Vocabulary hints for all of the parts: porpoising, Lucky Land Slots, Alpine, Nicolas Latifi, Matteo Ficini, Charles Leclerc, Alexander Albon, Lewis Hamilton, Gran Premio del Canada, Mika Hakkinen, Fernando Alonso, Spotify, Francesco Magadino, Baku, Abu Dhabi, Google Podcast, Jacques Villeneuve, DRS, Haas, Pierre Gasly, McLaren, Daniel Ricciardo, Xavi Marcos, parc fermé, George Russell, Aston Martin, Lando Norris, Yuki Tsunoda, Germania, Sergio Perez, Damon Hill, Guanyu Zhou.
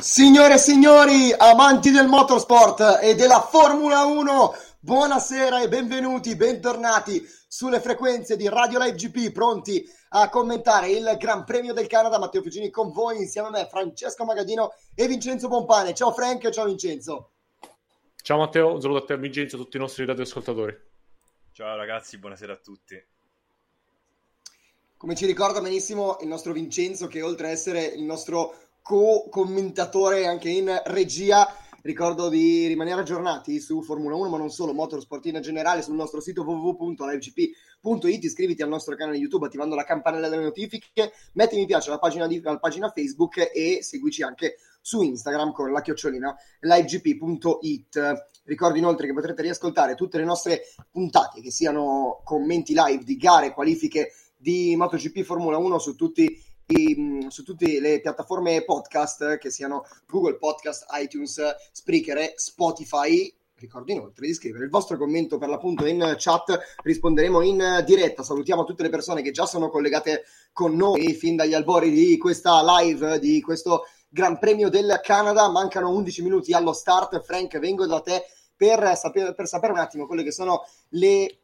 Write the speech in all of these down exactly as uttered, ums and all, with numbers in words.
Signore e signori, amanti del motorsport e della Formula uno, buonasera e benvenuti, bentornati sulle frequenze di Radio Live G P, pronti a commentare il Gran Premio del Canada. Matteo Ficini con voi, insieme a me Francesco Magadino e Vincenzo Pompani. Ciao Frank e ciao Vincenzo. Ciao Matteo, un saluto a te Vincenzo, a tutti i nostri radioascoltatori. Ciao ragazzi, buonasera a tutti. Come ci ricorda benissimo il nostro Vincenzo, che oltre a essere il nostro co-commentatore anche in regia, ricordo di rimanere aggiornati su Formula uno, ma non solo, motorsport in generale, sul nostro sito w w w punto live g p punto i t. Iscriviti al nostro canale YouTube attivando la campanella delle notifiche, metti mi piace alla pagina, di, alla pagina Facebook e seguici anche su Instagram con la chiocciolina livegp.it. Ricordo inoltre che potrete riascoltare tutte le nostre puntate, che siano commenti live di gare, qualifiche di MotoGP, Formula uno, su tutti su tutte le piattaforme podcast, che siano Google Podcast, iTunes, Spreaker e Spotify. Ricordo inoltre di scrivere il vostro commento per l'appunto in chat, risponderemo in diretta. Salutiamo tutte le persone che già sono collegate con noi fin dagli albori di questa live, di questo Gran Premio del Canada. Mancano undici minuti allo start. Frank, vengo da te per sapere, per sapere un attimo quelle che sono le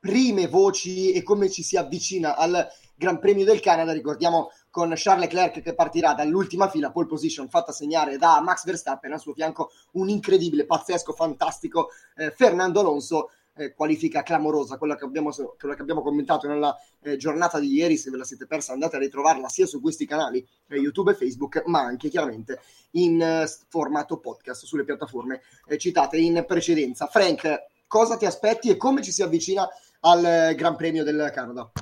prime voci e come ci si avvicina al Gran Premio del Canada. Ricordiamo con Charles Leclerc che partirà dall'ultima fila, pole position fatta segnare da Max Verstappen, al suo fianco un incredibile, pazzesco, fantastico eh, Fernando Alonso. Eh, qualifica clamorosa, quella che abbiamo, quella che abbiamo commentato nella eh, giornata di ieri. Se ve la siete persa andate a ritrovarla sia su questi canali eh, YouTube e Facebook, ma anche chiaramente in eh, formato podcast sulle piattaforme eh, citate in precedenza. Frank, cosa ti aspetti e come ci si avvicina al eh, Gran Premio del Canada?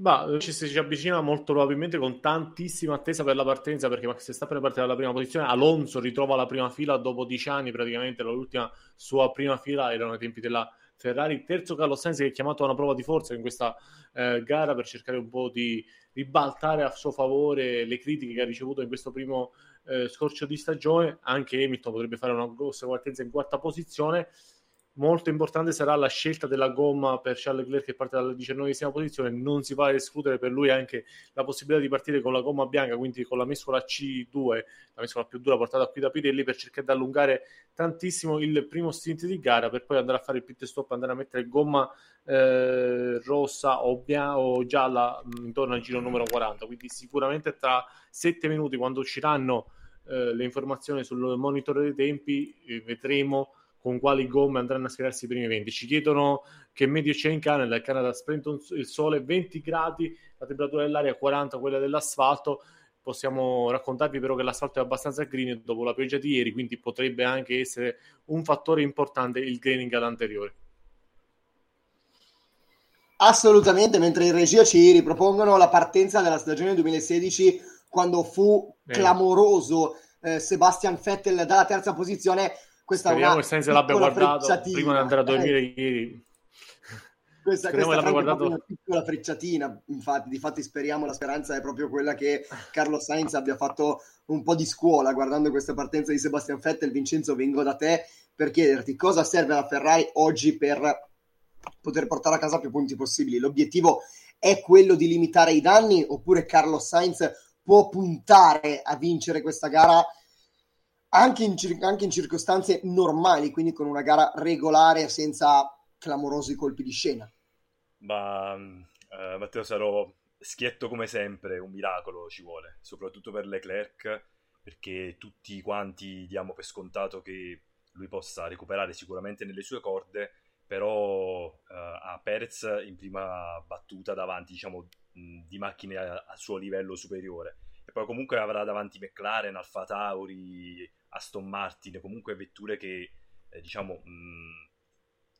Ma ci si avvicina molto probabilmente con tantissima attesa per la partenza, perché Max Verstappen parte dalla prima posizione, Alonso ritrova la prima fila dopo dieci anni praticamente, l'ultima sua prima fila erano i tempi della Ferrari. Terzo Carlos Sainz, che è chiamato a una prova di forza in questa eh, gara per cercare un po' di ribaltare a suo favore le critiche che ha ricevuto in questo primo eh, scorcio di stagione. Anche Hamilton potrebbe fare una grossa partenza in quarta posizione. Molto importante sarà la scelta della gomma per Charles Leclerc, che parte dalla diciannovesima posizione. Non si va ad escludere per lui anche la possibilità di partire con la gomma bianca, quindi con la mescola C due, la mescola più dura portata qui da Pirelli, per cercare di allungare tantissimo il primo stint di gara, per poi andare a fare il pit stop, andare a mettere gomma eh, rossa o, bia- o gialla intorno al giro numero quaranta. Quindi sicuramente tra sette minuti, quando usciranno eh, le informazioni sul monitor dei tempi, eh, vedremo con quali gomme andranno a schierarsi i primi venti. Ci chiedono che medio c'è in Canada. Il Canada sprenta il sole, venti gradi, la temperatura dell'aria quaranta, quella dell'asfalto. Possiamo raccontarvi però che l'asfalto è abbastanza green dopo la pioggia di ieri, quindi potrebbe anche essere un fattore importante il greening all'anteriore. Assolutamente, mentre in regia ci ripropongono la partenza della stagione duemilasedici, quando fu eh. clamoroso eh, Sebastian Vettel dalla terza posizione. Questa Speriamo che Sainz l'abbia guardato prima di andare a dormire eh. ieri. questa, questa è guardato... una piccola frecciatina, infatti, difatti speriamo, la speranza è proprio quella che Carlos Sainz abbia fatto un po' di scuola guardando questa partenza di Sebastian Vettel. Vincenzo, vengo da te per chiederti cosa serve alla Ferrari oggi per poter portare a casa più punti possibili. L'obiettivo è quello di limitare i danni, oppure Carlos Sainz può puntare a vincere questa gara anche in, cir- anche in circostanze normali, quindi con una gara regolare senza clamorosi colpi di scena? Ma eh, Matteo, sarò schietto come sempre, un miracolo ci vuole, soprattutto per Leclerc, perché tutti quanti diamo per scontato che lui possa recuperare sicuramente nelle sue corde, però uh, a Perez in prima battuta davanti, diciamo, di macchine al suo livello superiore, e poi comunque avrà davanti McLaren, Alfa Tauri, Aston Martin, comunque vetture che eh, diciamo mh,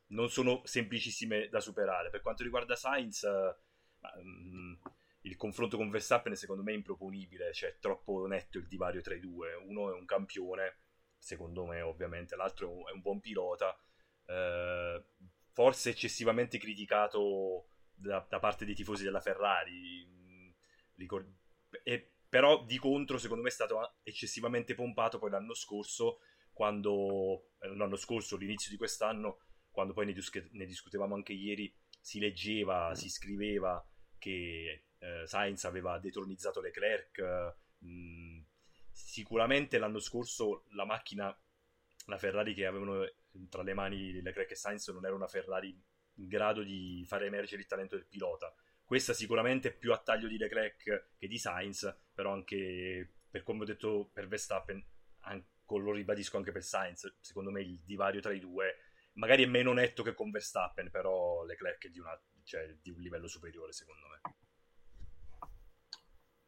non sono semplicissime da superare. Per quanto riguarda Sainz, mh, il confronto con Verstappen secondo me è improponibile, cioè è troppo netto il divario tra i due. Uno è un campione, secondo me, ovviamente, l'altro è un buon pilota, Uh, forse eccessivamente criticato da, da parte dei tifosi della Ferrari, Ricord- e, però di contro secondo me è stato eccessivamente pompato poi l'anno scorso, quando l'anno scorso, l'inizio di quest'anno, quando poi ne, dis- ne discutevamo anche ieri, si leggeva, si scriveva che eh, Sainz aveva detronizzato Leclerc. Mm, sicuramente l'anno scorso la macchina, la Ferrari che avevano tra le mani Leclerc e Sainz, non era una Ferrari in grado di far emergere il talento del pilota. Questa sicuramente è più a taglio di Leclerc che di Sainz, però anche, per come ho detto per Verstappen, anche, lo ribadisco anche per Sainz, secondo me il divario tra i due magari è meno netto che con Verstappen, però Leclerc è di, una, cioè, di un livello superiore secondo me.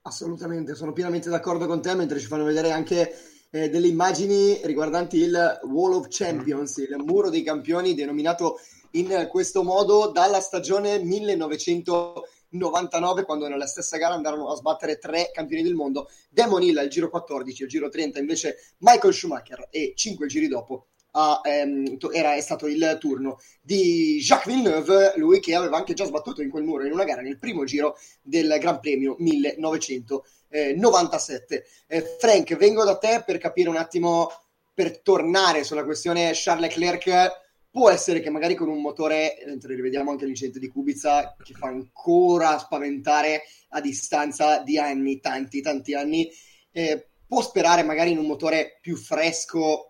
Assolutamente, sono pienamente d'accordo con te, mentre ci fanno vedere anche Eh, delle immagini riguardanti il Wall of Champions, il muro dei campioni, denominato in questo modo dalla stagione millenovecentonovantanove, quando nella stessa gara andarono a sbattere tre campioni del mondo: Damon Hill al giro quattordici, al giro trenta invece Michael Schumacher, e cinque giri dopo a, ehm, era, è stato il turno di Jacques Villeneuve, lui che aveva anche già sbattuto in quel muro in una gara nel primo giro del Gran Premio millenovecentonovantasette. eh, Frank, vengo da te per capire un attimo, per tornare sulla questione Charles Leclerc. Può essere che magari con un motore, mentre rivediamo anche l'incidente di Kubica che fa ancora spaventare a distanza di anni, tanti tanti anni, eh, può sperare magari in un motore più fresco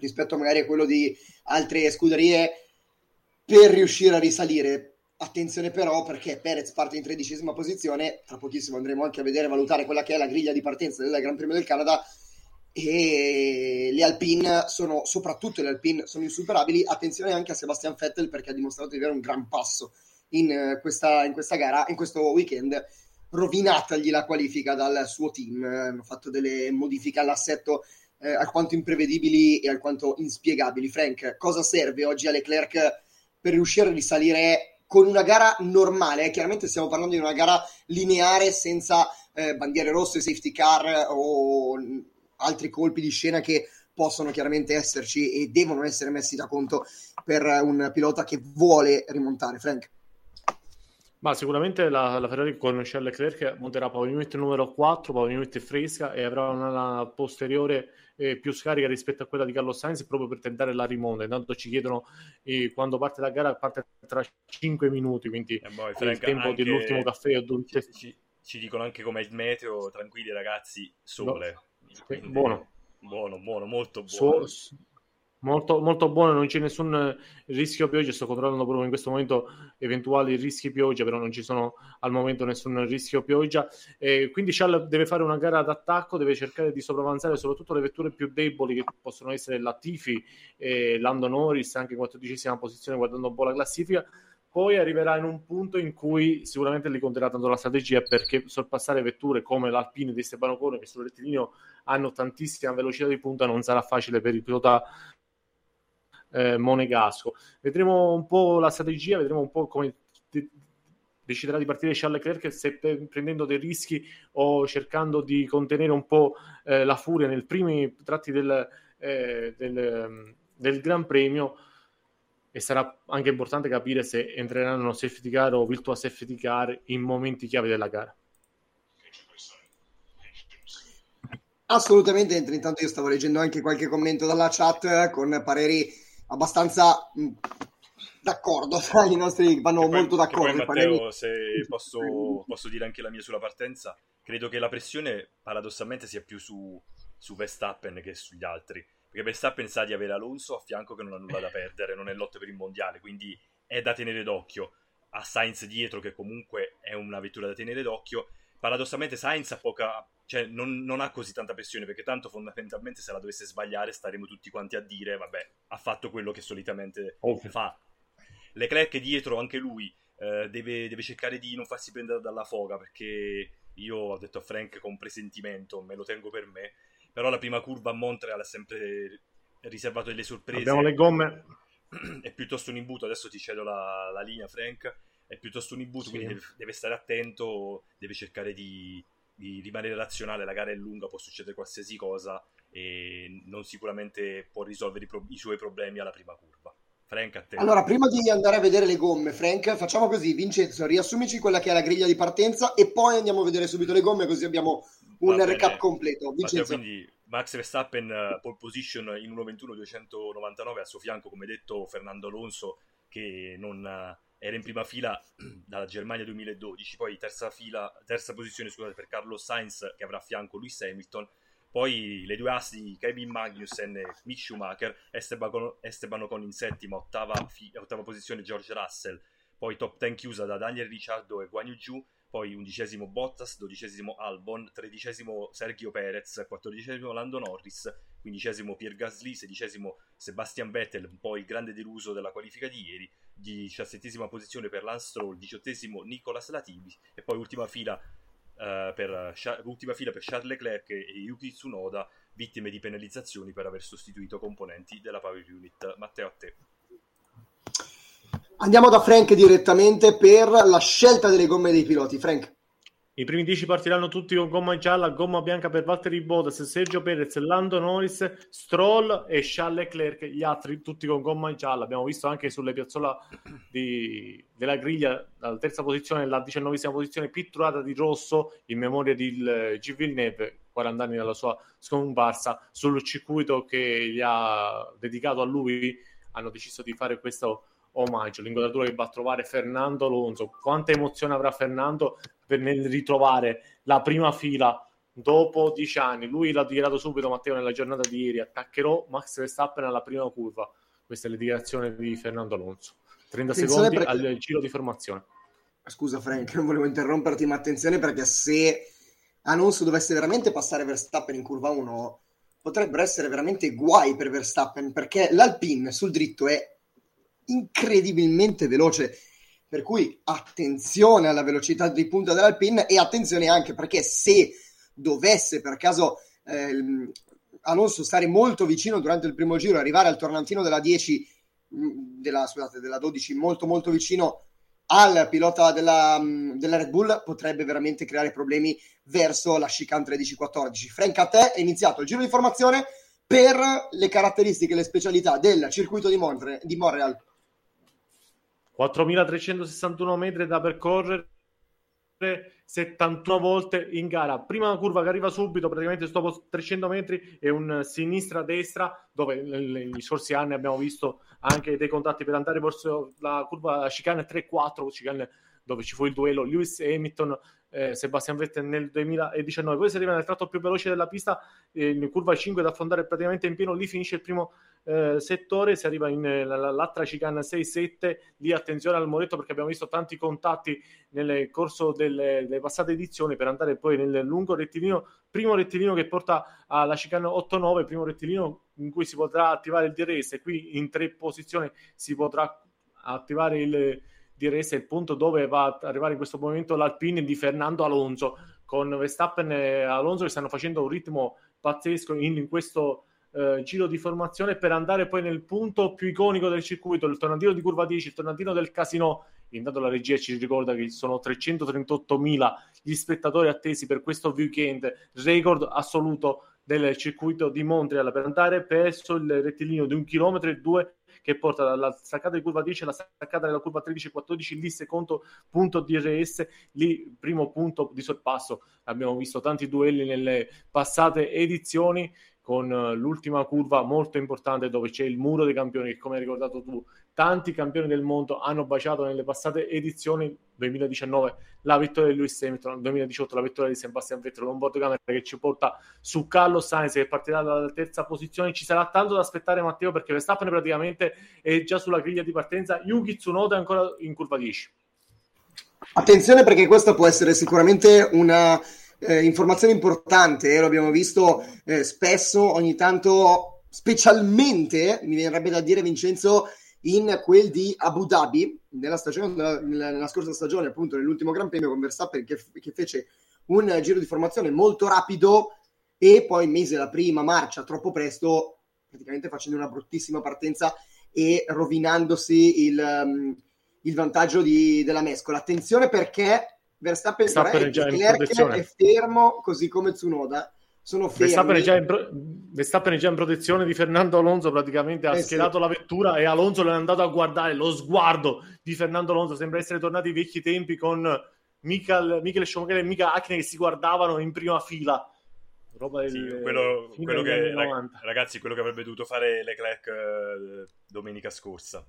rispetto magari a quello di altre scuderie per riuscire a risalire. Attenzione però, perché Perez parte in tredicesima posizione, tra pochissimo andremo anche a vedere, valutare quella che è la griglia di partenza del Gran Premio del Canada, e le Alpine sono, soprattutto le Alpine, sono insuperabili. Attenzione anche a Sebastian Vettel, perché ha dimostrato di avere un gran passo in questa, in questa gara, in questo weekend, rovinatagli la qualifica dal suo team. Hanno fatto delle modifiche all'assetto Eh, alquanto imprevedibili e alquanto inspiegabili. Frank, cosa serve oggi a Leclerc per riuscire a risalire con una gara normale? Chiaramente stiamo parlando di una gara lineare, senza eh, bandiere rosse, safety car o altri colpi di scena che possono chiaramente esserci e devono essere messi da conto per un pilota che vuole rimontare. Frank? Ma sicuramente la, la Ferrari con Charles Leclerc monterà pavimento numero quattro, pavimento fresca, e avrà un'ala posteriore eh, più scarica rispetto a quella di Carlos Sainz, proprio per tentare la rimonta. Intanto ci chiedono eh, quando parte la gara, parte tra cinque minuti, quindi eh boh, è il tempo dell'ultimo caffè. O dun- ci, ci, ci dicono anche com'è il meteo, tranquilli ragazzi, sole. No. Buono. Buono, buono, molto buono. So, Molto, molto buono, non c'è nessun rischio pioggia. Sto controllando proprio in questo momento eventuali rischi pioggia, però non ci sono al momento nessun rischio pioggia. Eh, quindi Charles deve fare una gara d'attacco, deve cercare di sopravanzare soprattutto le vetture più deboli, che possono essere Latifi, eh, Lando Norris, anche in quattordicesima posizione, guardando un po' la classifica. Poi arriverà in un punto in cui sicuramente li conterà tanto la strategia, perché sorpassare vetture come l'Alpine di Esteban Ocon, che sul rettilineo hanno tantissima velocità di punta, non sarà facile per il pilota Eh, monegasco. Vedremo un po' la strategia, vedremo un po' come de- deciderà di partire Charles Leclerc, se pe- prendendo dei rischi o cercando di contenere un po' eh, la furia nei primi tratti del, eh, del, del Gran Premio. e sarà anche importante capire se entreranno safety car o virtual safety car in momenti chiave della gara. Assolutamente, intanto io stavo leggendo anche qualche commento dalla chat con pareri abbastanza d'accordo, i nostri vanno poi, molto d'accordo. Poi, Matteo, pareri... se posso, posso dire anche la mia sulla partenza, credo che la pressione paradossalmente sia più su, su Verstappen che sugli altri, perché Verstappen sa di avere Alonso a fianco che non ha nulla da perdere, non è lotta per il mondiale, quindi è da tenere d'occhio, ha Sainz dietro che comunque è una vettura da tenere d'occhio. Paradossalmente Sainz ha poca... cioè non, non ha così tanta pressione, perché tanto fondamentalmente se la dovesse sbagliare staremo tutti quanti a dire vabbè, ha fatto quello che solitamente okay. fa. Leclerc dietro, anche lui eh, deve, deve cercare di non farsi prendere dalla foga, perché io ho detto a Frank con presentimento, me lo tengo per me, però la prima curva a Montreal ha sempre riservato delle sorprese. Abbiamo le gomme. È piuttosto un imbuto, adesso ti cedo la, la linea Frank, è piuttosto un imbuto, sì. Quindi deve, deve stare attento, deve cercare di... di rimanere razionale, la gara è lunga, può succedere qualsiasi cosa e non sicuramente può risolvere i, pro- i suoi problemi alla prima curva. Frank, a te. Allora, prima di andare a vedere le gomme, Frank, facciamo così, Vincenzo, riassumici quella che è la griglia di partenza e poi andiamo a vedere subito le gomme, così abbiamo un recap completo. Vincenzo. Matteo, quindi Max Verstappen pole position in uno ventuno duecentonovantanove, al suo fianco, come detto, Fernando Alonso, che non... era in prima fila dalla Germania duemiladodici, poi terza fila, terza posizione scusate, per Carlos Sainz, che avrà a fianco Lewis Hamilton, poi le due assi di Kevin Magnussen e Mick Schumacher, Esteban, Esteban Ocon in settima, ottava, fi, ottava posizione George Russell, poi top dieci chiusa da Daniel Ricciardo e Guanyu Zhou, poi undicesimo Bottas, dodicesimo Albon, tredicesimo Sergio Perez, quattordicesimo Lando Norris, quindicesimo Pierre Gasly, sedicesimo Sebastian Vettel, poi il grande deluso della qualifica di ieri, diciassettesima posizione per Lance Stroll, diciottesimo Nicolas Latifi e poi ultima fila, eh, per, ultima fila per Charles Leclerc e Yuki Tsunoda, vittime di penalizzazioni per aver sostituito componenti della Power Unit. Matteo, a te. Andiamo da Frank direttamente per la scelta delle gomme dei piloti. Frank. I primi dieci partiranno tutti con gomma gialla, gomma bianca per Valtteri Bottas, Sergio Perez, Lando Norris, Stroll e Charles Leclerc, gli altri tutti con gomma gialla. Abbiamo visto anche sulle piazzola di, della griglia, dalla terza posizione alla diciannovesima posizione, pitturata di rosso in memoria di Gilles Villeneuve, quaranta anni dalla sua scomparsa, sul circuito che gli ha dedicato a lui. Hanno deciso di fare questo omaggio, l'inquadratura che va a trovare Fernando Alonso. Quanta emozione avrà Fernando per nel ritrovare la prima fila dopo dieci anni. Lui l'ha dichiarato subito, Matteo, nella giornata di ieri: attaccherò Max Verstappen alla prima curva. Questa è la dichiarazione di Fernando Alonso. trenta attenzione secondi perché... al giro di formazione. Scusa Frank, non volevo interromperti, ma attenzione, perché se Alonso dovesse veramente passare Verstappen in curva uno, potrebbero essere veramente guai per Verstappen, perché l'Alpine sul dritto è incredibilmente veloce, per cui attenzione alla velocità di punta dell'Alpine e attenzione anche perché se dovesse per caso ehm, Alonso stare molto vicino durante il primo giro, arrivare al tornantino della dieci della, scusate, della dodici molto molto vicino al pilota della, della Red Bull, potrebbe veramente creare problemi verso la chicane tredici quattordici. Frank, a te, è iniziato il giro di formazione per le caratteristiche e le specialità del circuito di, Montre- di Montreal. quattromilatrecentosessantuno metri da percorrere, settantuno volte in gara. Prima curva che arriva subito, praticamente dopo trecento metri, è un sinistra-destra, dove negli scorsi anni abbiamo visto anche dei contatti per andare verso la curva chicane tre quattro, chicane dove ci fu il duello Lewis Hamilton, eh, Sebastian Vettel nel duemiladiciannove. Poi si arriva nel tratto più veloce della pista, eh, in curva cinque da affrontare praticamente in pieno, lì finisce il primo eh, settore, si arriva in eh, l'altra chicane sei sette, lì attenzione al muretto perché abbiamo visto tanti contatti nel corso delle, delle passate edizioni per andare poi nel lungo rettilineo, primo rettilineo che porta alla chicane otto nove, primo rettilineo in cui si potrà attivare il D R S, e qui in tre posizioni si potrà attivare il D R S, è il punto dove va ad arrivare in questo momento l'Alpine di Fernando Alonso, con Verstappen e Alonso che stanno facendo un ritmo pazzesco in, in questo eh, giro di formazione, per andare poi nel punto più iconico del circuito, il tornantino di curva dieci, il tornantino del Casino. Intanto la regia ci ricorda che sono trecentotrentottomila gli spettatori attesi per questo weekend, record assoluto del circuito di Montreal per andare verso il rettilineo di un chilometro e due che porta dalla staccata di curva dieci alla staccata della curva tredici quattordici, lì secondo punto D R S, lì primo punto di sorpasso. Abbiamo visto tanti duelli nelle passate edizioni, con l'ultima curva molto importante dove c'è il muro dei campioni, che come hai ricordato tu, tanti campioni del mondo hanno baciato nelle passate edizioni. duemiladiciannove la vittoria di Lewis Hamilton, duemiladiciotto la vittoria di Sebastian Vettel, un fotocamera che ci porta su Carlos Sainz che partirà dalla terza posizione. Ci sarà tanto da aspettare, Matteo, perché Verstappen praticamente è già sulla griglia di partenza, Yuki Tsunoda è ancora in curva dieci. Attenzione, perché questa può essere sicuramente una... Eh, informazione importante, eh, lo abbiamo visto eh, spesso, ogni tanto, specialmente mi verrebbe da dire, Vincenzo, in quel di Abu Dhabi nella stagione, nella, nella scorsa stagione, appunto nell'ultimo Gran Premio con Verstappen che, che fece un eh, giro di formazione molto rapido e poi mise la prima marcia troppo presto, praticamente facendo una bruttissima partenza e rovinandosi il, um, il vantaggio di, della mescola. Attenzione, perché Verstappen è già in protezione, è fermo, così come Tsunoda. Sono fermi. Verstappen è già in, pro- Verstappen è già in protezione di Fernando Alonso, praticamente ha eh schierato sì. la vettura, e Alonso l'è andato a guardare. Lo sguardo di Fernando Alonso sembra essere tornato ai vecchi tempi con Michael, Michael Schumacher e Mika Hakkinen che si guardavano in prima fila. Roba del, sì, quello, quello che, ragazzi, quello che avrebbe dovuto fare Leclerc eh, domenica scorsa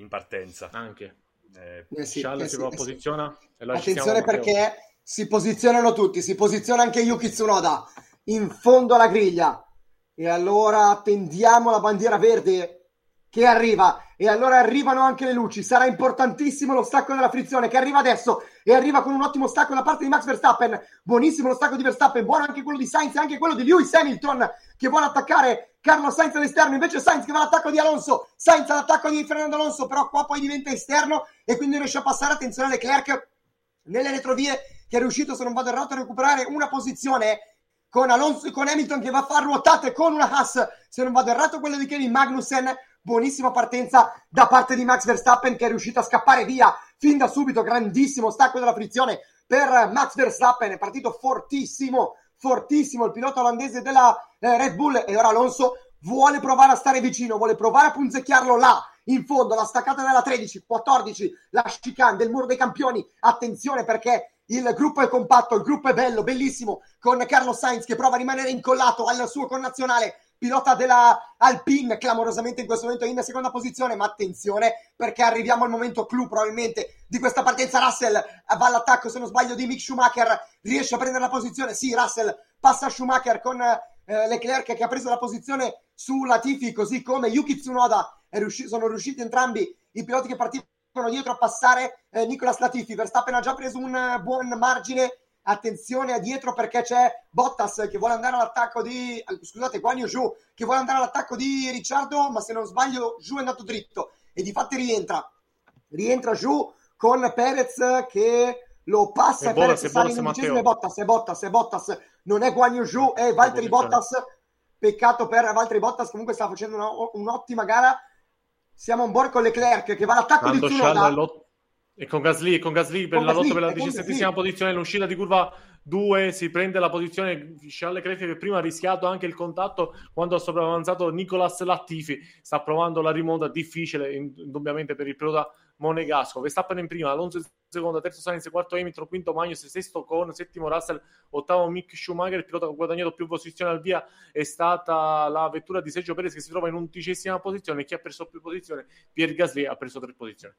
in partenza. Anche Eh, eh sì, eh si sì, eh posiziona sì. e attenzione, perché si posizionano tutti, si posiziona anche Yuki Tsunoda in fondo alla griglia, e allora tendiamo la bandiera verde che arriva, e allora arrivano anche le luci. Sarà importantissimo lo stacco della frizione che arriva adesso, e arriva con un ottimo stacco da parte di Max Verstappen. Buonissimo lo stacco di Verstappen, buono anche quello di Sainz, anche quello di Lewis Hamilton che vuole attaccare Carlos Sainz all'esterno, invece Sainz che va all'attacco di Alonso, Sainz all'attacco di Fernando Alonso, però qua poi diventa esterno e quindi riesce a passare. Attenzione Leclerc nelle retrovie, che è riuscito, se non vado errato, a recuperare una posizione con Alonso, con Hamilton che va a far ruotate con una Haas, se non vado errato quella di Kevin Magnussen. Buonissima partenza da parte di Max Verstappen, che è riuscito a scappare via fin da subito. Grandissimo stacco della frizione per Max Verstappen, è partito fortissimo fortissimo il pilota olandese della eh, Red Bull, e ora Alonso vuole provare a stare vicino, vuole provare a punzecchiarlo là in fondo, la staccata della tredici quattordici, la chicane del muro dei campioni. Attenzione, perché il gruppo è compatto, il gruppo è bello, bellissimo, con Carlos Sainz che prova a rimanere incollato al suo connazionale, pilota della Alpine, clamorosamente in questo momento in seconda posizione. Ma attenzione, perché arriviamo al momento clou probabilmente di questa partenza. Russell va all'attacco, se non sbaglio, di Mick Schumacher, riesce a prendere la posizione, sì, Russell passa Schumacher con eh, Leclerc che ha preso la posizione su Latifi, così come Yuki Tsunoda, è riusci- sono riusciti entrambi i piloti che partivano dietro a passare eh, Nicolas Latifi. Verstappen ha già preso un uh, buon margine. Attenzione a dietro, perché c'è Bottas che vuole andare all'attacco di scusate Guanyu Zhou che vuole andare all'attacco di Ricciardo, ma se non sbaglio Zhou è andato dritto e di fatti rientra rientra Zhou con Perez che lo passa, e Perez sale in undicesimo, e Bottas, e Bottas, e Bottas non è Guanyu Zhou, è Valtteri Bottas. Peccato per Valtteri Bottas, comunque sta facendo una, un'ottima gara. Siamo a un bordo con Leclerc che va all'attacco Tanto di Tsunoda e con Gasly, con Gasly per con la Gasly, lotta per la diciassettesima posizione, l'uscita di curva due, si prende la posizione Charles Leclerc, che prima ha rischiato anche il contatto quando ha sopravanzato Nicolas Latifi. Sta provando la rimonta difficile indubbiamente per il pilota monegasco. Verstappen in prima, Alonso in seconda, terzo Sainz, quarto Hamilton, quinto Magnussen, sesto Ocon, settimo Russell, ottavo Mick Schumacher. Il pilota che ha guadagnato più posizioni al via è stata la vettura di Sergio Perez, che si trova in undicesima posizione. Chi ha perso più posizioni? Pierre Gasly ha preso tre posizioni.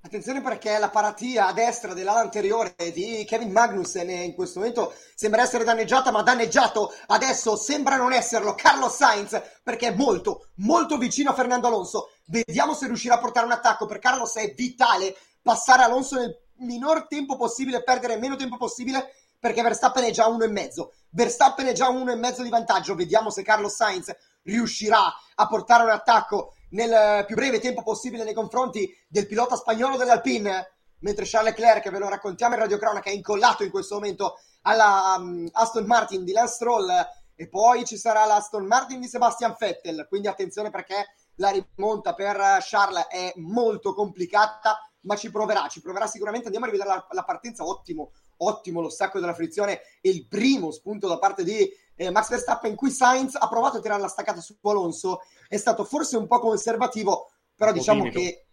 Attenzione, perché la paratia a destra dell'ala anteriore di Kevin Magnussen in questo momento sembra essere danneggiata, ma danneggiato adesso sembra non esserlo Carlos Sainz, perché è molto, molto vicino a Fernando Alonso. Vediamo se riuscirà a portare un attacco. Per Carlos è vitale passare Alonso nel minor tempo possibile, perdere meno tempo possibile, perché Verstappen è già uno e mezzo. Verstappen è già uno e mezzo di vantaggio. Vediamo se Carlos Sainz riuscirà a portare un attacco nel più breve tempo possibile nei confronti del pilota spagnolo dell'Alpine, mentre Charles Leclerc, ve lo raccontiamo in radiocronaca, è incollato in questo momento alla um, Aston Martin di Lance Stroll, e poi ci sarà la Aston Martin di Sebastian Vettel. Quindi attenzione, perché la rimonta per Charles è molto complicata, ma ci proverà, ci proverà sicuramente. Andiamo a rivedere la, la partenza, ottimo ottimo lo stacco della frizione e il primo spunto da parte di eh, Max Verstappen, in cui Sainz ha provato a tirare la staccata su Alonso, è stato forse un po' conservativo, però un diciamo che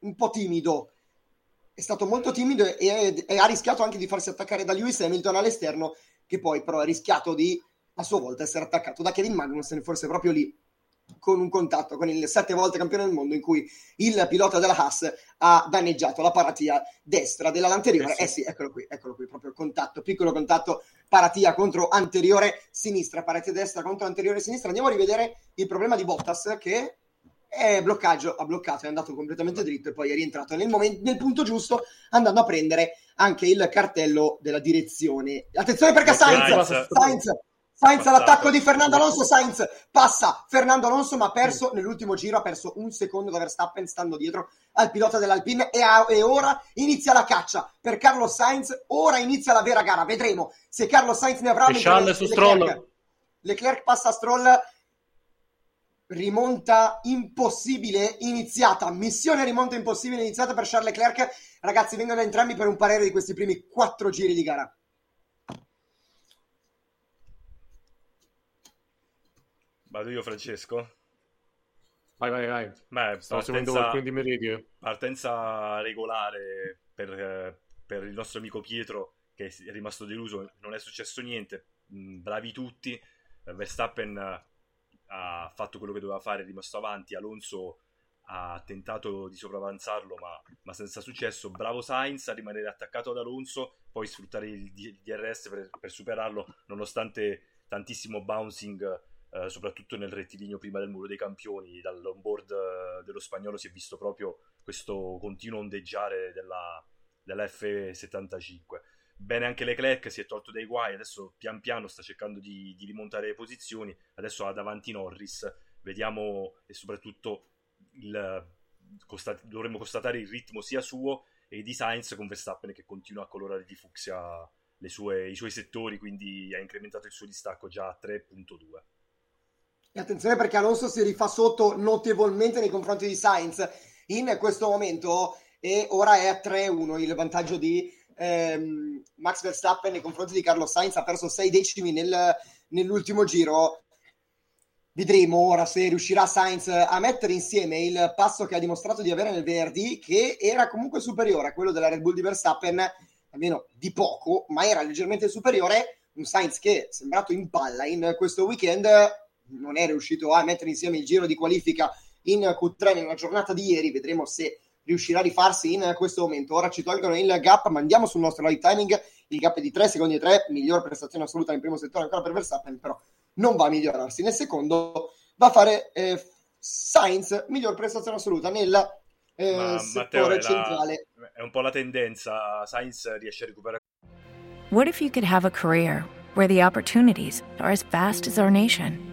un po' timido, è stato molto timido e, e, e ha rischiato anche di farsi attaccare da Lewis Hamilton all'esterno, che poi però ha rischiato di a sua volta essere attaccato da Kevin Magnussen, forse proprio lì, con un contatto con il sette volte campione del mondo, in cui il pilota della Haas ha danneggiato la paratia destra della anteriore. Eh sì, eccolo qui, eccolo qui, proprio contatto, piccolo contatto, paratia contro anteriore sinistra, paratia destra contro anteriore sinistra. Andiamo a rivedere il problema di Bottas, che è bloccaggio, ha bloccato, è andato completamente dritto e poi è rientrato nel momento, nel punto giusto, andando a prendere anche il cartello della direzione. Attenzione perché Sainz, Sainz Sainz all'attacco di Fernando Alonso, Sainz passa Fernando Alonso, ma ha perso nell'ultimo giro, ha perso un secondo da Verstappen stando dietro al pilota dell'Alpine e, a, e ora inizia la caccia per Carlos Sainz, ora inizia la vera gara, vedremo se Carlos Sainz ne avrà Leclerc. Su Stroll. Leclerc passa Stroll, rimonta impossibile iniziata, missione rimonta impossibile iniziata per Charles Leclerc. Ragazzi, vengono entrambi per un parere di questi primi quattro giri di gara. Vado io, Francesco? Vai, vai, vai. Beh, Stavo seguendo qualcuno di Meridio. Partenza regolare per, per il nostro amico Pietro, che è rimasto deluso. Non è successo niente. Bravi tutti. Verstappen ha fatto quello che doveva fare, è rimasto avanti. Alonso ha tentato di sopravvanzarlo, ma, ma senza successo. Bravo Sainz a rimanere attaccato ad Alonso, poi sfruttare il D R S per, per superarlo, nonostante tantissimo bouncing, Uh, soprattutto nel rettilineo prima del muro dei campioni. Dall'onboard uh, dello spagnolo si è visto proprio questo continuo ondeggiare della, della F settantacinque. Bene anche Leclerc, si è tolto dai guai, adesso pian piano sta cercando di, di rimontare le posizioni, adesso ha davanti Norris, vediamo, e soprattutto il, costa- dovremmo constatare il ritmo sia suo e di Sainz con Verstappen che continua a colorare di fucsia le sue, i suoi settori, quindi ha incrementato il suo distacco già a tre virgola due. E attenzione perché Alonso si rifà sotto notevolmente nei confronti di Sainz in questo momento e ora è a tre uno il vantaggio di ehm, Max Verstappen nei confronti di Carlos Sainz, ha perso sei decimi nel, nell'ultimo giro. Vedremo ora se riuscirà Sainz a mettere insieme il passo che ha dimostrato di avere nel venerdì, che era comunque superiore a quello della Red Bull di Verstappen, almeno di poco, ma era leggermente superiore. Un Sainz che è sembrato in palla in questo weekend, non è riuscito a mettere insieme il giro di qualifica in Q tre nella giornata di ieri, vedremo se riuscirà a rifarsi in questo momento. Ora ci tolgono il gap, ma andiamo sul nostro live timing, il gap è di tre secondi e tre, miglior prestazione assoluta nel primo settore ancora per Verstappen, però non va a migliorarsi nel secondo, va a fare eh, Sainz, miglior prestazione assoluta nel eh, ma, settore Matteo, centrale. È, la, è un po' la tendenza, Sainz riesce a recuperare. What if you could have a career where the opportunities are as vast as our nation?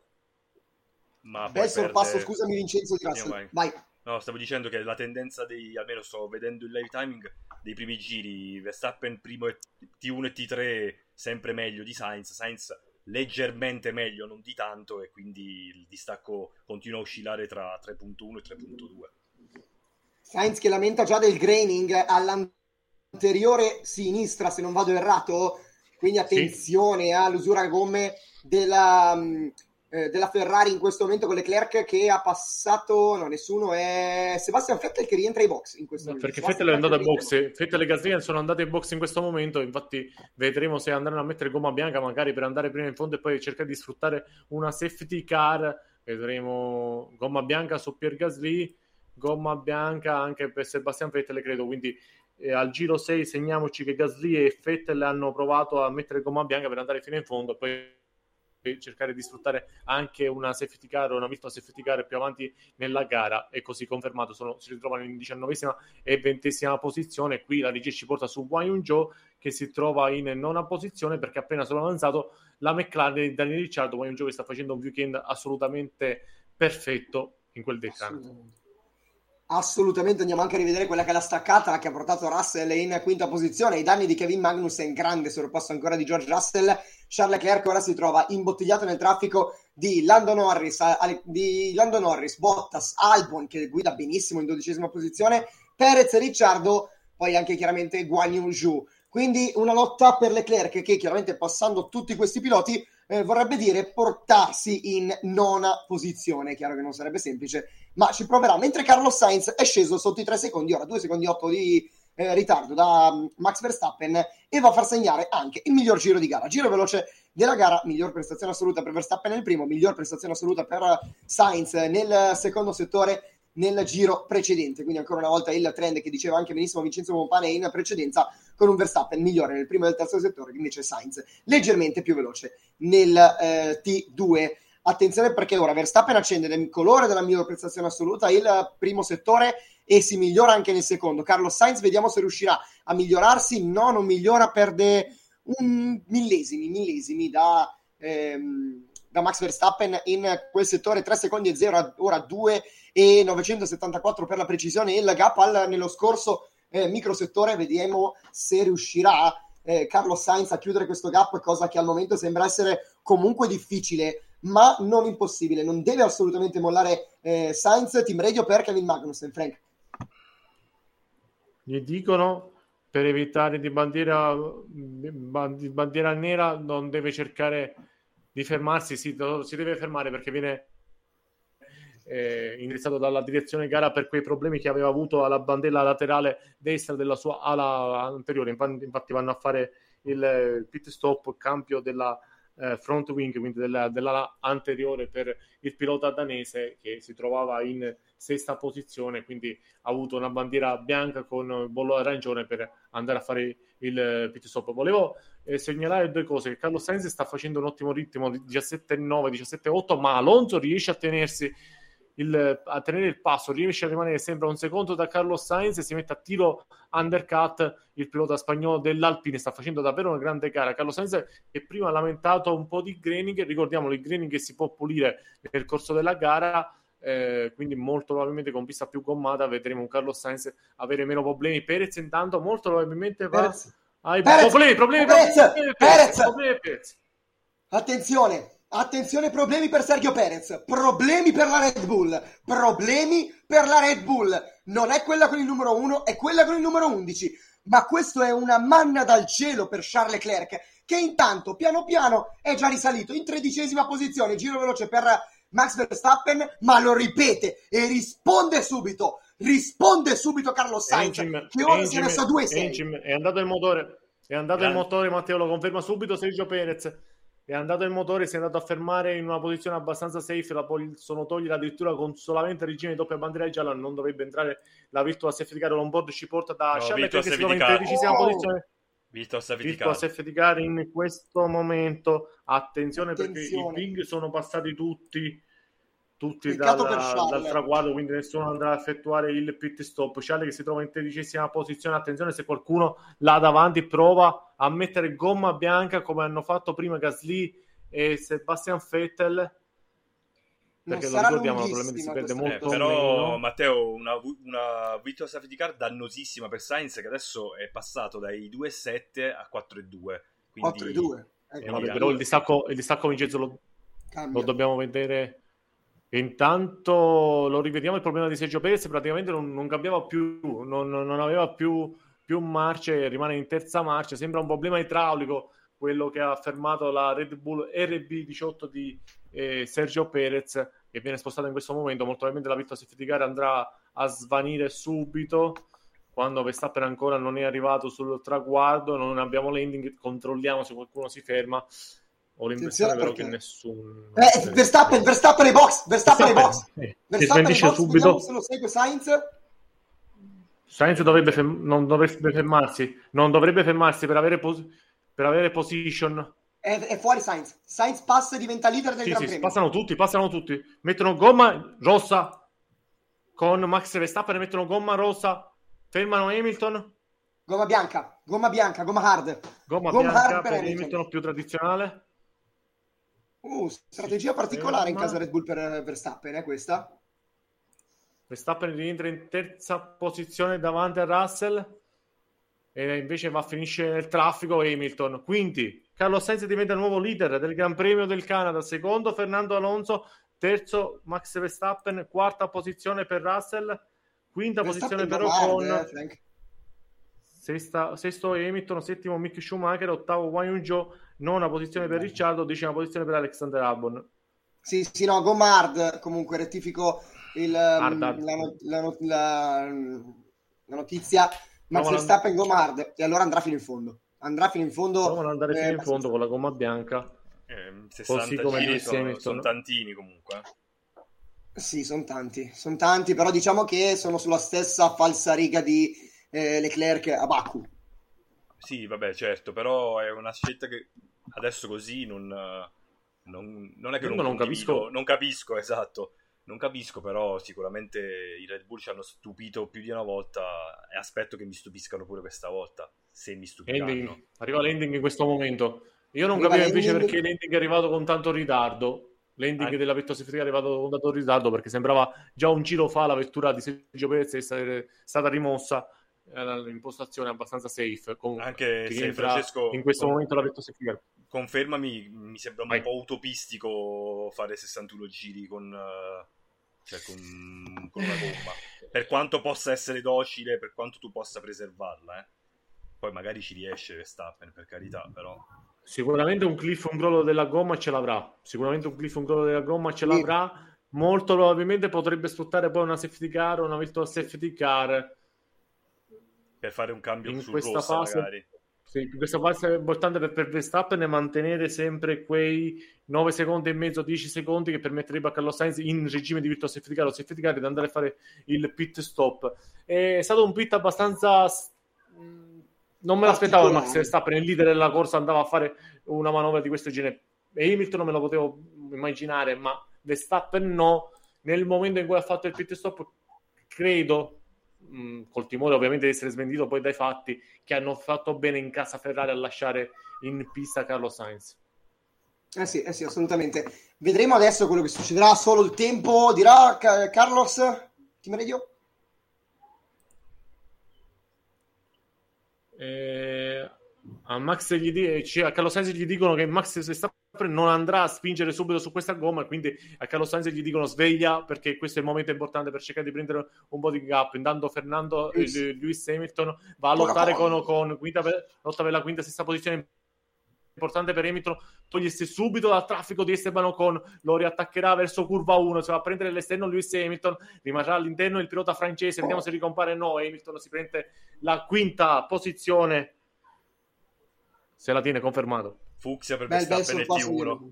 Ma bel sorpasso, perde... scusami Vincenzo di Russell. Vai. Vai. No, stavo dicendo che la tendenza dei, almeno sto vedendo il live timing dei primi giri, Verstappen primo e T uno e T tre sempre meglio di Sainz, Sainz leggermente meglio, non di tanto, e quindi il distacco continua a oscillare tra tre virgola uno e tre virgola due. Sainz che lamenta già del graining all'anteriore sinistra, se non vado errato, quindi attenzione sì. all'usura gomme della eh, della Ferrari in questo momento con Leclerc che ha passato no nessuno è Sebastian Vettel che rientra ai box in questo no, momento perché Vettel è andato ai box, Vettel e Gasly sono andati ai box in questo momento, infatti vedremo se andranno a mettere gomma bianca magari per andare prima in fondo e poi cercare di sfruttare una safety car. Vedremo gomma bianca su Pierre Gasly, gomma bianca anche per Sebastian Vettel credo, quindi eh, al giro sei segniamoci che Gasly e Vettel hanno provato a mettere gomma bianca per andare fino in fondo e poi cercare di sfruttare anche una safety car o una virtual safety car più avanti nella gara, e così confermato sono, si ritrovano in diciannovesima e ventesima posizione. Qui la regia ci porta su Guanyu Zhou che si trova in nona posizione perché appena sono avanzato la McLaren di Daniel Ricciardo. Guanyu Zhou che sta facendo un weekend assolutamente perfetto in quel del Canada. Assolutamente, andiamo anche a rivedere quella che è la staccata che ha portato Russell in quinta posizione, ai danni di Kevin Magnussen, grande sorpasso ancora di George Russell. Charles Leclerc ora si trova imbottigliato nel traffico di Lando Norris, di Lando Norris, Bottas, Albon che guida benissimo in dodicesima posizione, Perez e Ricciardo, poi anche chiaramente Guanyu Zhou. Quindi una lotta per Leclerc che chiaramente passando tutti questi piloti eh, vorrebbe dire portarsi in nona posizione, chiaro che non sarebbe semplice, ma ci proverà, mentre Carlos Sainz è sceso sotto i tre secondi, ora due secondi e otto di eh, ritardo da um, Max Verstappen e va a far segnare anche il miglior giro di gara, giro veloce della gara, miglior prestazione assoluta per Verstappen nel primo, miglior prestazione assoluta per Sainz nel secondo settore nel giro precedente, quindi ancora una volta il trend che diceva anche benissimo Vincenzo Pompani in precedenza, con un Verstappen migliore nel primo e nel terzo settore, invece Sainz leggermente più veloce nel eh, T due. Attenzione perché ora Verstappen accende nel colore della miglior prestazione assoluta il primo settore e si migliora anche nel secondo. Carlos Sainz vediamo se riuscirà a migliorarsi, no, non migliora, perde un millesimi millesimi da... Ehm, da Max Verstappen in quel settore, tre secondi e zero, ora due e novecentosettantaquattro per la precisione il gap al, nello scorso eh, microsettore. Vediamo se riuscirà eh, Carlos Sainz a chiudere questo gap, cosa che al momento sembra essere comunque difficile ma non impossibile. Non deve assolutamente mollare eh, Sainz. Team radio per Kevin Magnussen, Frank. Gli dicono per evitare di bandiera di bandiera nera non deve cercare di fermarsi, si, si deve fermare perché viene eh, indirizzato dalla direzione gara per quei problemi che aveva avuto alla bandella laterale destra della sua ala anteriore. Infatti vanno a fare il pit stop, cambio della eh, front wing, quindi della, dell'ala anteriore per il pilota danese che si trovava in sesta posizione, quindi ha avuto una bandiera bianca con bollo arancione per andare a fare il pit stop. Volevo eh, segnalare due cose: che Carlos Sainz sta facendo un ottimo ritmo, diciassette nove, diciassette otto, ma Alonso riesce a tenersi il, a tenere il passo, riesce a rimanere sempre un secondo da Carlos Sainz e si mette a tiro undercut il pilota spagnolo dell'Alpine. Sta facendo davvero una grande gara Carlos Sainz, che prima ha lamentato un po' di graining, ricordiamolo, il graining che si può pulire nel corso della gara. Eh, quindi molto probabilmente con pista più gommata vedremo un Carlos Sainz avere meno problemi. Perez intanto molto probabilmente va Perez. ai Perez. problemi problemi Perez. Problemi, Perez. Problemi, Perez. Attenzione, attenzione, problemi per Sergio Perez, problemi per la Red Bull, problemi per la Red Bull, non è quella con il numero uno, è quella con il numero undici, ma questo è una manna dal cielo per Charles Leclerc che intanto piano piano è già risalito in tredicesima posizione, giro veloce per Max Verstappen, ma lo ripete e risponde subito risponde subito Carlos Sainz engine, che ora engine, si è messo a due sei. È andato il motore, è andato il motore Matteo lo conferma subito Sergio Perez, è andato il motore, si è andato a fermare in una posizione abbastanza safe, la possono togliere addirittura con solamente regime doppia bandiera gialla, non dovrebbe entrare la virtual safety car, l'onboard ci porta da no, Charles che si trova in tredicesima oh. posizione Virtual safety car. safety car in questo momento, attenzione, attenzione perché i big sono passati tutti tutti dalla, dal traguardo, quindi nessuno andrà a effettuare il pit stop. Charles che si trova in tredicesima posizione, attenzione se qualcuno là davanti prova a mettere gomma bianca come hanno fatto prima Gasly e Sebastian Vettel, perché non lo ricordiamo, probabilmente si perde molto. Eh, però, meno. Matteo, una, una virtual safety car dannosissima per Sainz, che adesso è passato dai due virgola sette a quattro virgola due. quattro virgola due? Ecco. Eh, però il distacco, il distacco Vincenzo, lo, lo dobbiamo vedere. Intanto lo rivediamo, il problema di Sergio Perez, praticamente non, non cambiava più, non, non aveva più, più marce, rimane in terza marcia, sembra un problema idraulico quello che ha fermato la Red Bull R B diciotto di eh, Sergio Perez, che viene spostato in questo momento. Molto probabilmente la pit safety car andrà a svanire subito, quando Verstappen ancora non è arrivato sul traguardo, non abbiamo landing, controlliamo se qualcuno si ferma. Ho l'impressione però che nessuno... Eh, Verstappen, Verstappen e box, Verstappen e box. Eh, Verstappen e box, subito. Se lo segue Sainz. Sainz dovrebbe ferm- non dovrebbe fermarsi, non dovrebbe fermarsi per avere, pos- per avere position. È, è fuori Sainz. Sainz passa e diventa leader del sì, Gran sì, Premio. Passano tutti, passano tutti. Mettono gomma rossa con Max Verstappen, mettono gomma rossa. Fermano Hamilton. Gomma bianca, gomma bianca, gomma hard. Gomma, gomma bianca hard per Hamilton, Hamilton più tradizionale. Uh, strategia sì, particolare ferma. In casa Red Bull per Verstappen, è questa. Verstappen rientra in terza posizione davanti a Russell e invece va a finire nel traffico Hamilton. Quindi Carlos Sainz diventa il nuovo leader del Gran Premio del Canada, secondo Fernando Alonso, terzo Max Verstappen, quarta posizione per Russell. Quinta posizione per Ocon, eh, sesta, sesto Hamilton, settimo Mick Schumacher, ottavo Guanyu Zhou, nona posizione per Ricciardo, decima posizione per Alexander Albon. Sì, sì, no, gomma hard, comunque rettifico il, hard, la, hard. La, la, la, la notizia, Max Verstappen gomma hard, e allora andrà fino in fondo. Andrà fino in fondo. Proviamo ad andare eh, fino in fondo con la gomma bianca. Eh, sessanta giri sono, sono tantini comunque. Sì, sono tanti, sono tanti, però diciamo che sono sulla stessa falsariga di eh, Leclerc a Baku. Sì, vabbè, certo, però è una scelta che adesso così non, non, non è che non, non capisco. Non capisco, esatto, non capisco, però sicuramente i Red Bull ci hanno stupito più di una volta e aspetto che mi stupiscano pure questa volta, se mi stupiranno. Ending. Arriva l'ending in questo momento. Io non capivo invece perché l'ending è arrivato con tanto ritardo. L'ending anche... della vettura safety car è arrivato con tanto ritardo perché sembrava già un giro fa la vettura di Sergio Perez è stata rimossa, l'impostazione abbastanza safe. Comunque, anche se Francesco in questo con... momento la vettura safety car. Confermami, mi sembra un Vai. po' utopistico fare sessantuno giri con, cioè con, con una gomma, per quanto possa essere docile, per quanto tu possa preservarla, eh. Poi magari ci riesce Verstappen, per carità, però... Sicuramente un cliff, un crollo della gomma ce l'avrà. Sicuramente un cliff, un crollo della gomma ce l'avrà. Molto probabilmente potrebbe sfruttare poi una safety car o una virtual safety car per fare un cambio in su questa rossa, fase, magari. Sì, in questa fase è importante per, per Verstappen mantenere sempre quei nove secondi e mezzo, dieci secondi che permetterebbe a Carlos Sainz in regime di virtual safety car o safety car di andare a fare il pit stop. È stato un pit abbastanza... Non me l'aspettavo che Max Verstappen, il leader della corsa, andava a fare una manovra di questo genere. E Hamilton non me lo potevo immaginare, ma Verstappen no. Nel momento in cui ha fatto il pit stop, credo, mh, col timore ovviamente di essere smentito poi dai fatti, che hanno fatto bene in casa Ferrari a lasciare in pista Carlos Sainz. Eh sì, eh sì, assolutamente. Vedremo adesso quello che succederà, solo il tempo dirà. Ca- Carlos, ti meredio? Eh, a Max gli di- cioè, a Carlos Sainz gli dicono che Max Verstappen non andrà a spingere subito su questa gomma, quindi a Carlos Sainz gli dicono sveglia perché questo è il momento importante per cercare di prendere un po' di gap. Intanto Fernando eh, Lewis Hamilton va a lottare con Ocon, quinta per, lotta per la quinta, sesta posizione importante per Hamilton, togliesse subito dal traffico di Esteban Ocon, lo riattaccherà verso curva uno, si va a prendere l'esterno Lewis Hamilton, rimarrà all'interno il pilota francese, oh. Vediamo se ricompare. No, Hamilton si prende la quinta posizione, se la tiene, confermato. Fucsia per Verstappen nel T uno.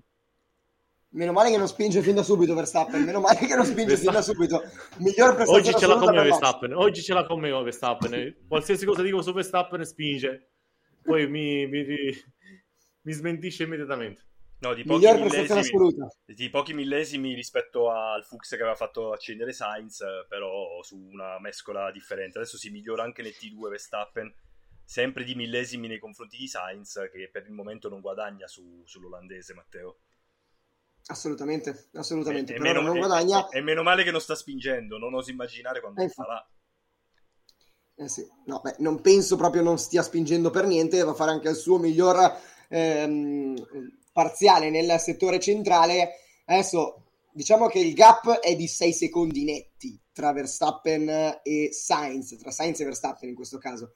Meno male che non spinge fin da subito Verstappen, meno male che non spinge fin da subito. Miglior prestazione oggi ce la con me Verstappen, oggi ce la con me Verstappen, qualsiasi cosa dico su Verstappen spinge, poi mi... mi... mi smentisce immediatamente. No, di pochi millesimi, di pochi millesimi rispetto al Fuchs che aveva fatto accendere Sainz, però su una mescola differente. Adesso si migliora anche nel T due Verstappen, sempre di millesimi nei confronti di Sainz, che per il momento non guadagna su, sull'olandese, Matteo. Assolutamente, assolutamente. E, però meno, non guadagna... e, e meno male che non sta spingendo, non oso immaginare quando lo farà. Eh sì. No, beh, non penso proprio non stia spingendo per niente, va a fare anche il suo miglior... Ehm, parziale nel settore centrale. Adesso diciamo che il gap è di sei secondi netti tra Verstappen e Sainz, tra Sainz e Verstappen in questo caso,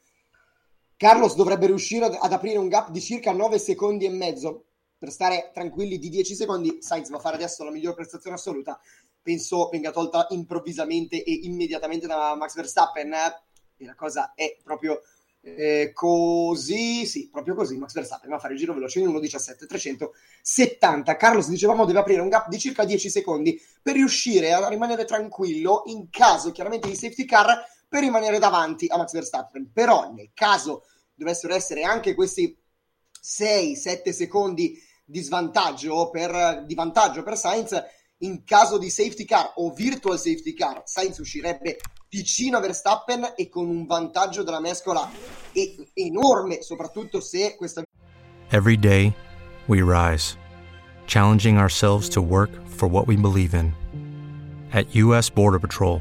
Carlos dovrebbe riuscire ad aprire un gap di circa nove secondi e mezzo. Per stare tranquilli di dieci secondi, Sainz va a fare adesso la miglior prestazione assoluta. Penso venga tolta improvvisamente e immediatamente da Max Verstappen. E la cosa è proprio eh, così, sì, proprio così. Max Verstappen va a fare il giro veloce in uno diciassette trecentosettanta. Carlos, dicevamo, deve aprire un gap di circa dieci secondi per riuscire a rimanere tranquillo in caso, chiaramente, di safety car, per rimanere davanti a Max Verstappen. Però nel caso dovessero essere anche questi sei sette secondi di svantaggio per, di vantaggio per Sainz, in caso di safety car o virtual safety car, Sainz uscirebbe vicino a Verstappen e con un vantaggio della mescola enorme, soprattutto se questa... Every day we rise, challenging ourselves to work for what we believe in. At U S Border Patrol,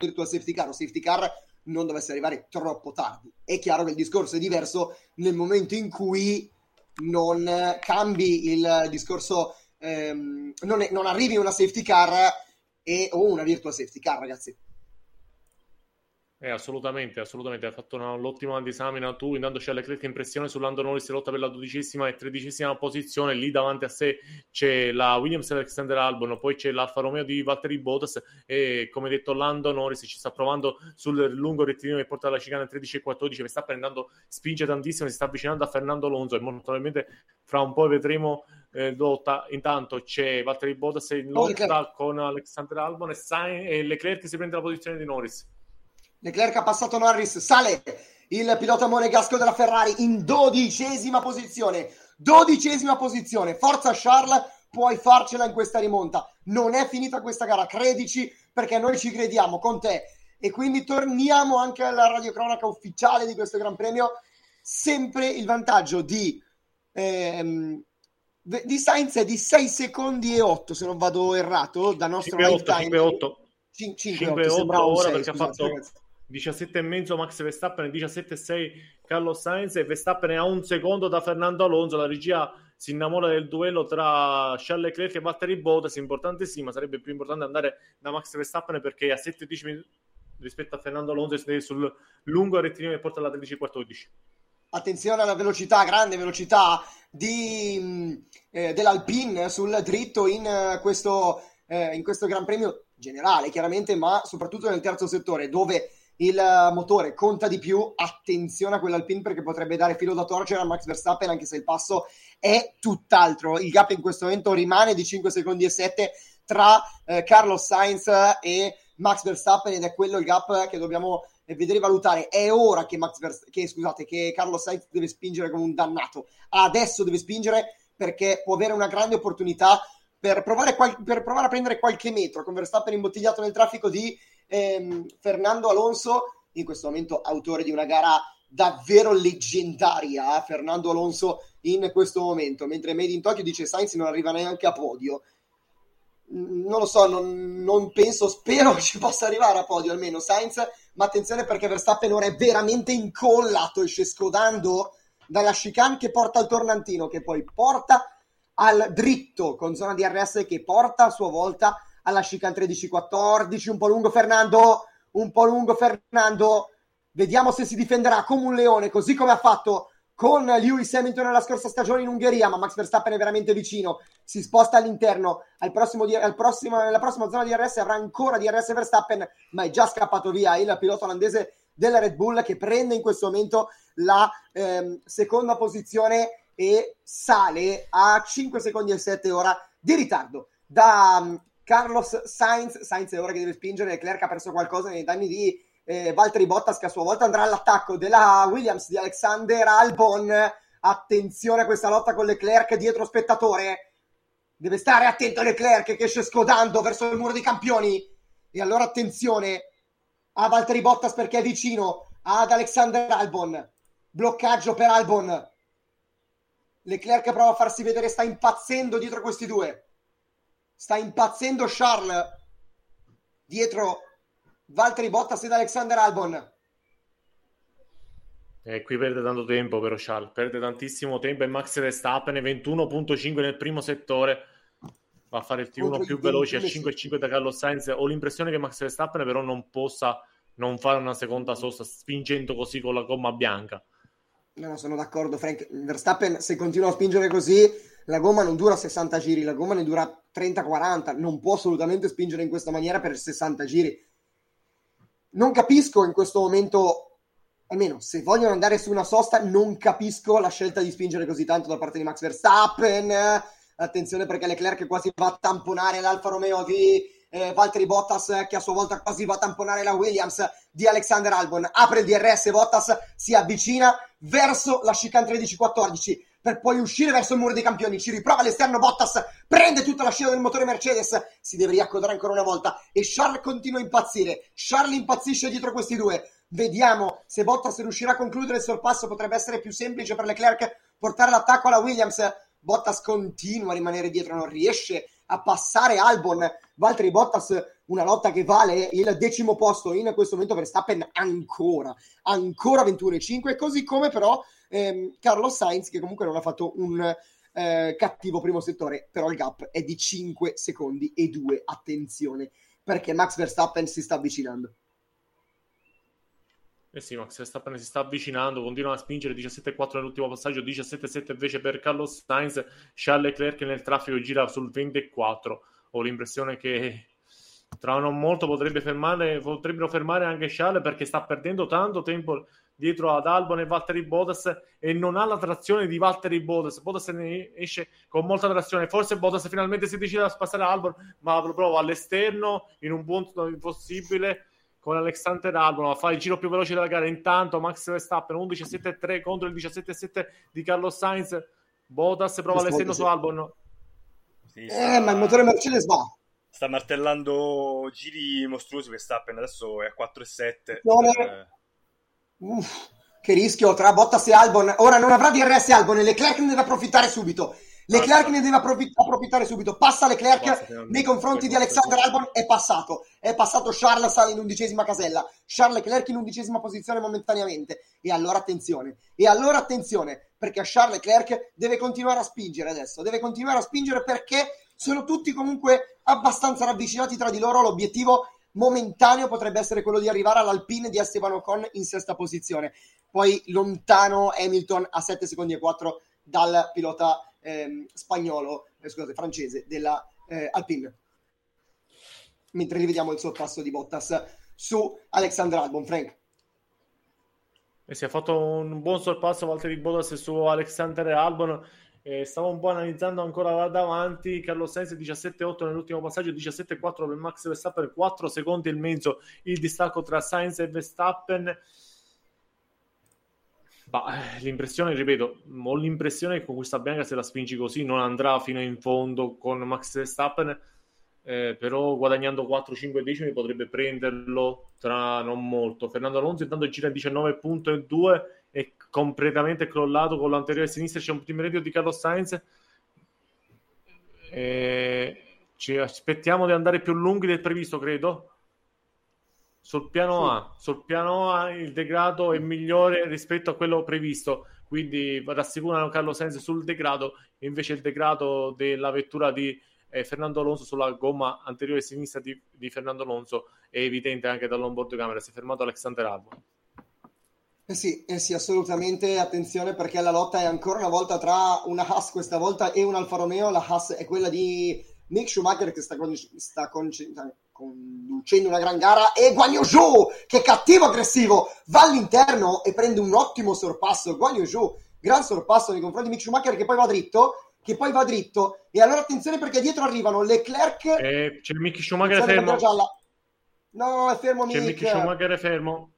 Virtual safety car o safety car non dovesse arrivare troppo tardi. È chiaro che il discorso è diverso nel momento in cui non cambi il discorso, ehm, non, è, non arrivi una safety car e o una virtual safety car, ragazzi. Eh, assolutamente, assolutamente. Hai fatto una, l'ottima disamina tu. Intanto c'è Leclerc in pressione su Lando Norris, lotta per la dodicesima e tredicesima posizione. Lì davanti a sé c'è la Williams e Alexander Albon, poi c'è l'Alfa Romeo di Valtteri Bottas e, come detto, Lando Norris ci sta provando sul lungo rettilineo che porta alla chicana tredici e quattordici. Mi sta prendendo, spinge tantissimo, si sta avvicinando a Fernando Alonso e molto probabilmente fra un po' vedremo eh, lotta. Intanto c'è Valtteri Bottas in lotta con Alexander Albon e, Sain- e Leclerc si prende la posizione di Norris. Leclerc ha passato Norris, sale il pilota monegasco della Ferrari in dodicesima posizione, dodicesima posizione, forza Charles, puoi farcela in questa rimonta, non è finita questa gara, credici, perché noi ci crediamo con te. E quindi torniamo anche alla radiocronaca ufficiale di questo Gran Premio, sempre il vantaggio di, ehm, di Sainz è di sei secondi e otto, se non vado errato, da nostro cinque otto, cinque otto, ora, perché ha fatto... Ragazzi. diciassette e mezzo Max Verstappen, diciassette e sei Carlos Sainz e Verstappen a un secondo da Fernando Alonso. La regia si innamora del duello tra Charles Leclerc e Valtteri Bottas, importante sì, ma sarebbe più importante andare da Max Verstappen perché è a sette a dieci rispetto a Fernando Alonso e sul lungo rettilineo che porta alla tredici a quattordici. Attenzione alla velocità, grande velocità di, eh, dell'Alpine sul dritto in eh, questo, eh, in questo Gran Premio generale chiaramente, ma soprattutto nel terzo settore dove il motore conta di più. Attenzione a quell'Alpine perché potrebbe dare filo da torcere a Max Verstappen, anche se il passo è tutt'altro. Il gap in questo momento rimane di cinque secondi e sette tra eh, Carlos Sainz e Max Verstappen ed è quello il gap che dobbiamo eh, vedere e valutare. È ora che, Max Verst- che, scusate, che Carlos Sainz deve spingere come un dannato. Adesso deve spingere perché può avere una grande opportunità per provare, qual- per provare a prendere qualche metro con Verstappen imbottigliato nel traffico di Ehm, Fernando Alonso, in questo momento autore di una gara davvero leggendaria. eh? Fernando Alonso in questo momento, mentre Made in Tokyo dice Sainz non arriva neanche a podio. Non lo so, non, non penso, spero ci possa arrivare a podio almeno Sainz, ma attenzione perché Verstappen ora è veramente incollato, esce scodando dalla chicane che porta al tornantino, che poi porta al dritto con zona D R S che porta a sua volta alla chicane tredici quattordici. Un po' lungo Fernando, un po' lungo Fernando, vediamo se si difenderà come un leone, così come ha fatto con Lewis Hamilton nella scorsa stagione in Ungheria, ma Max Verstappen è veramente vicino, si sposta all'interno, al prossimo, al prossimo, alla prossima zona di D R S avrà ancora D R S Verstappen, ma è già scappato via il pilota olandese della Red Bull che prende in questo momento la ehm, seconda posizione e sale a cinque secondi e sette ora di ritardo da Carlos Sainz, Sainz è ora che deve spingere, Leclerc ha perso qualcosa nei danni di eh, Valtteri Bottas, che a sua volta andrà all'attacco della Williams di Alexander Albon. Attenzione a questa lotta con Leclerc dietro spettatore, deve stare attento Leclerc che esce scodando verso il muro dei campioni, e allora attenzione a Valtteri Bottas perché è vicino ad Alexander Albon, bloccaggio per Albon, Leclerc prova a farsi vedere, sta impazzendo dietro questi due, sta impazzendo Charles dietro Valtteri Bottas ed Alexander Albon. E qui perde tanto tempo però Charles, perde tantissimo tempo, e Max Verstappen ventuno virgola cinque nel primo settore va a fare il T uno più veloce a cinque virgola cinque da Carlos Sainz. Ho l'impressione che Max Verstappen però non possa non fare una seconda sosta spingendo così con la gomma bianca. No, sono d'accordo Frank, Verstappen se continua a spingere così la gomma non dura sessanta giri, la gomma ne dura trenta quaranta, non può assolutamente spingere in questa maniera per sessanta giri. Non capisco in questo momento, almeno se vogliono andare su una sosta, non capisco la scelta di spingere così tanto da parte di Max Verstappen. Attenzione perché Leclerc quasi va a tamponare l'Alfa Romeo di eh, Valtteri Bottas, che a sua volta quasi va a tamponare la Williams di Alexander Albon. Apre il D R S, Bottas si avvicina verso la chicane tredici quattordici per poi uscire verso il muro dei campioni, ci riprova all'esterno Bottas, prende tutta la scia del motore Mercedes, si deve riaccodare ancora una volta, e Charles continua a impazzire, Charles impazzisce dietro questi due. Vediamo se Bottas riuscirà a concludere il sorpasso, potrebbe essere più semplice per Leclerc portare l'attacco alla Williams. Bottas continua a rimanere dietro, non riesce a passare Albon. Valtteri Bottas, una lotta che vale il decimo posto in questo momento. Verstappen ancora ancora ventuno virgola cinque, così come però ehm, Carlos Sainz, che comunque non ha fatto un eh, cattivo primo settore, però il gap è di cinque secondi e due. Attenzione perché Max Verstappen si sta avvicinando. Eh sì, Max Verstappen si sta avvicinando, continua a spingere, diciassette virgola quattro nell'ultimo passaggio, diciassette virgola sette invece per Carlos Sainz. Charles Leclerc nel traffico gira sul ventiquattro. Ho l'impressione che tra non molto potrebbe fermare, potrebbero fermare anche Charles, perché sta perdendo tanto tempo dietro ad Albon e Valtteri Bottas, e non ha la trazione di Valtteri Bottas. Bottas ne esce con molta trazione, forse Bottas finalmente si decide a spassare Albon, ma lo prova all'esterno in un punto impossibile con Alexander Albon a fare il giro più veloce della gara. Intanto Max Verstappen undici virgola sette tre contro il diciassette virgola sette di Carlos Sainz. Bottas prova l'esterno su Albon, sì, sta... eh ma il motore Mercedes va, sta martellando giri mostruosi Verstappen, adesso è a quattro virgola sette. eh... Uff, che rischio tra Bottas e Albon. Ora non avrà D R S Albon e Leclerc ne deve approfittare subito. Leclerc ne deve approfitt- approfittare subito, passa Leclerc Basta, nei confronti di Alexander Albon, è passato, è passato Charles, sale in undicesima casella, Charles Leclerc in undicesima posizione momentaneamente, e allora attenzione, e allora attenzione, perché Charles Leclerc deve continuare a spingere adesso, deve continuare a spingere perché sono tutti comunque abbastanza ravvicinati tra di loro, l'obiettivo momentaneo potrebbe essere quello di arrivare all'Alpine di Esteban Ocon in sesta posizione, poi lontano Hamilton a sette secondi e quattro dal pilota Ehm, spagnolo, eh, scusate, francese della eh, Alpine. Mentre rivediamo il sorpasso di Bottas su Alexander Albon, Frank. E si è fatto un buon sorpasso Valtteri Bottas su Alexander Albon. Eh, stavo un po' analizzando ancora là davanti Carlos Sainz diciassette virgola otto nell'ultimo passaggio, diciassette virgola quattro per Max Verstappen, quattro secondi e mezzo il distacco tra Sainz e Verstappen. Bah, l'impressione, ripeto, ho l'impressione che con questa bianca se la spingi così non andrà fino in fondo con Max Verstappen, eh, però guadagnando quattro cinque decimi potrebbe prenderlo tra non molto. Fernando Alonso intanto gira diciannove virgola due, è completamente crollato con l'anteriore sinistra, c'è un team radio di Carlos Sainz, eh, ci aspettiamo di andare più lunghi del previsto, credo. Sul piano sì. A, sul piano A il degrado è migliore rispetto a quello previsto, quindi rassicurano Carlos Sainz sul degrado, invece il degrado della vettura di eh, Fernando Alonso sulla gomma anteriore sinistra di, di Fernando Alonso è evidente anche dall'onboard camera, si è fermato Alexander Albon. Eh sì, eh sì, assolutamente, attenzione perché la lotta è ancora una volta tra una Haas questa volta e un Alfa Romeo, la Haas è quella di Mick Schumacher che sta con, sta con conducendo una gran gara, e Guanyu Zhou che cattivo aggressivo va all'interno e prende un ottimo sorpasso. Guanyu Zhou, gran sorpasso nei confronti di Mick Schumacher che poi va dritto, che poi va dritto, e allora attenzione perché dietro arrivano Leclerc eh, c'è Mick Schumacher fermo gialla. no è fermo c'è Mick Schumacher è fermo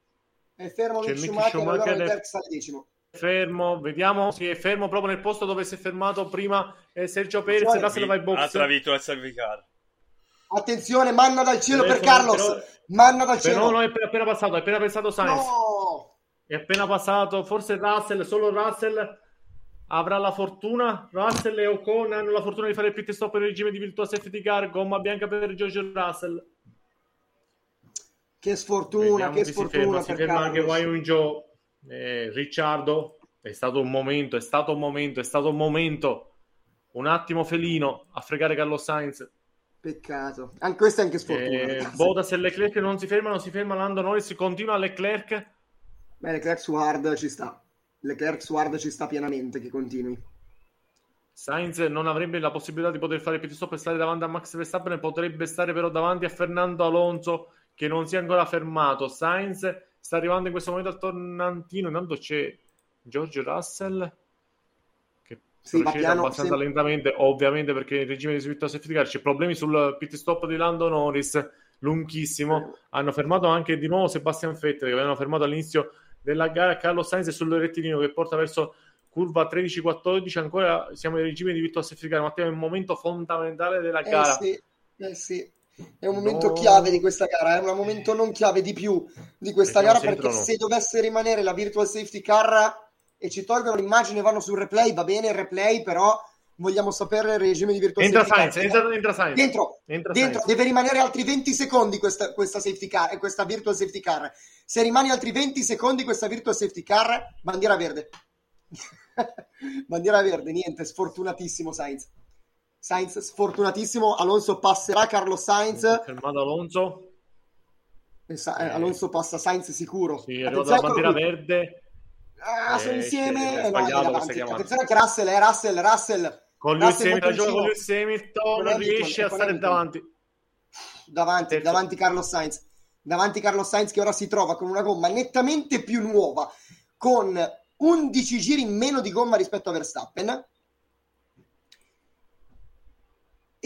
è fermo Mick Schumacher, Schumacher allora Leclerc sta al decimo fermo, vediamo, si è fermo proprio nel posto dove si è fermato prima eh, Sergio Perez, sì, Russell va in box, ha travito il salve car. Attenzione, manna dal cielo per Carlos, però, manna dal cielo. No, no, è appena passato, è appena passato Sainz. No! È appena passato, forse Russell, solo Russell avrà la fortuna. Russell e Ocon hanno la fortuna di fare il pit stop in regime di virtual safety car, gomma bianca per George Russell. Che sfortuna, Vediamo che sfortuna si ferma, per si ferma Carlos. Anche Guanyu Zhou, eh, Ricciardo, è stato un momento, è stato un momento, è stato un momento. Un attimo felino a fregare Carlos Sainz. Peccato, anche questo è anche sfortuna. Eh, Bottas e Leclerc non si fermano, si ferma Lando Norris, continua Leclerc. Beh, Leclerc su hard ci sta. Leclerc su hard ci sta pienamente, che continui. Sainz non avrebbe la possibilità di poter fare pit stop e stare davanti a Max Verstappen, potrebbe stare però davanti a Fernando Alonso che non si è ancora fermato. Sainz sta arrivando in questo momento al tornantino, intanto c'è George Russell. Sì, procede abbastanza sempre... lentamente, ovviamente, perché in regime di subito safety car c'è problemi sul pit stop di Lando Norris, lunghissimo. Hanno fermato anche di nuovo Sebastian Vettel, che avevano fermato all'inizio della gara. Carlos Sainz è sul rettilineo che porta verso curva tredici quattordici. Ancora siamo in regime di virtual safety car. Matteo, è un momento fondamentale della gara. Eh sì, eh sì. È un momento no. chiave di questa gara. È un momento non chiave di più di questa gara, perché no. se dovesse rimanere la virtual safety car e ci tolgono l'immagine e vanno sul replay, va bene il replay, però vogliamo sapere il regime di virtual entra safety Sainz, car. Entra, entra Sainz, dentro, entra dentro Sainz. Deve rimanere altri venti secondi questa, questa safety car, questa virtual safety car. Se rimane altri venti secondi questa virtual safety car, bandiera verde. Bandiera verde, niente, sfortunatissimo Sainz. Sainz sfortunatissimo, Alonso passerà Carlos Sainz. Fermato Alonso. Sa- eh. Alonso passa Sainz sicuro. Sì, è arrivata la bandiera qui. verde. Ah, eh, sono insieme. Attenzione che Russell è eh, Russell, Russell con lui insieme, con lui insieme non, non riesce con, a stare davanti davanti, davanti Carlos Sainz davanti Carlos Sainz che ora si trova con una gomma nettamente più nuova, con undici giri in meno di gomma rispetto a Verstappen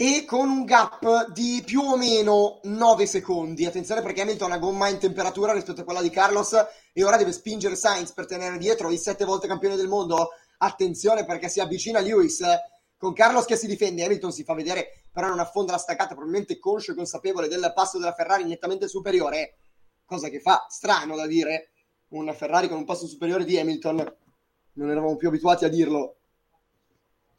e con un gap di più o meno nove secondi. Attenzione perché Hamilton ha una gomma in temperatura rispetto a quella di Carlos e ora deve spingere Sainz per tenere dietro il sette volte campione del mondo. Attenzione perché si avvicina Lewis eh, con Carlos che si difende, Hamilton si fa vedere però non affonda la staccata, probabilmente conscio e consapevole del passo della Ferrari nettamente superiore, cosa che fa strano da dire, una Ferrari con un passo superiore di Hamilton, non eravamo più abituati a dirlo.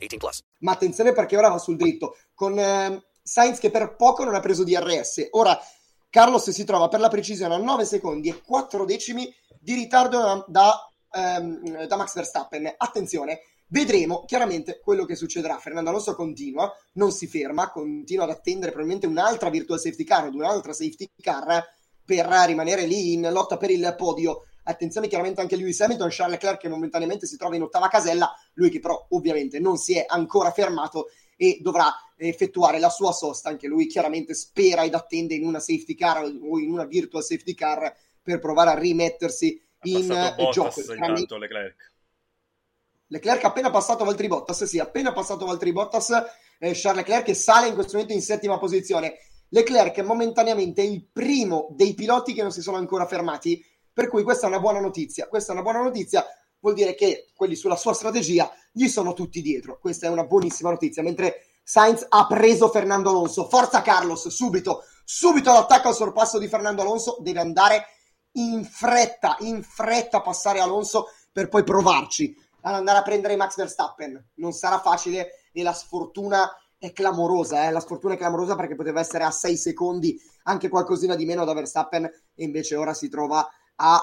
eighteen plus. Ma attenzione perché ora va sul dritto. Con eh, Sainz che per poco non ha preso D R S. Ora Carlos si trova per la precisione a nove secondi e quattro decimi di ritardo da, ehm, da Max Verstappen. Attenzione. Vedremo chiaramente quello che succederà. Fernando Alonso continua, non si ferma, continua ad attendere probabilmente un'altra virtual safety car o un'altra safety car per rimanere lì in lotta per il podio. Attenzione chiaramente anche Lewis Hamilton, Charles Leclerc che momentaneamente si trova in ottava casella, lui che però ovviamente non si è ancora fermato e dovrà effettuare la sua sosta. Anche lui chiaramente spera ed attende in una safety car o in una virtual safety car per provare a rimettersi è in Bottas, gioco. Intanto Leclerc. Leclerc ha appena passato Valtteri Bottas, sì, appena passato Valtteri Bottas, eh, Charles Leclerc che sale in questo momento in settima posizione. Leclerc è momentaneamente il primo dei piloti che non si sono ancora fermati, Per cui questa è una buona notizia. Questa è una buona notizia, vuol dire che quelli sulla sua strategia gli sono tutti dietro. Questa è una buonissima notizia. Mentre Sainz ha preso Fernando Alonso. Forza Carlos, subito, subito l'attacco al sorpasso di Fernando Alonso. Deve andare in fretta, in fretta a passare Alonso per poi provarci ad andare a prendere Max Verstappen. Non sarà facile e la sfortuna è clamorosa, eh? La sfortuna è clamorosa perché poteva essere a sei secondi, anche qualcosina di meno da Verstappen, e invece ora si trova a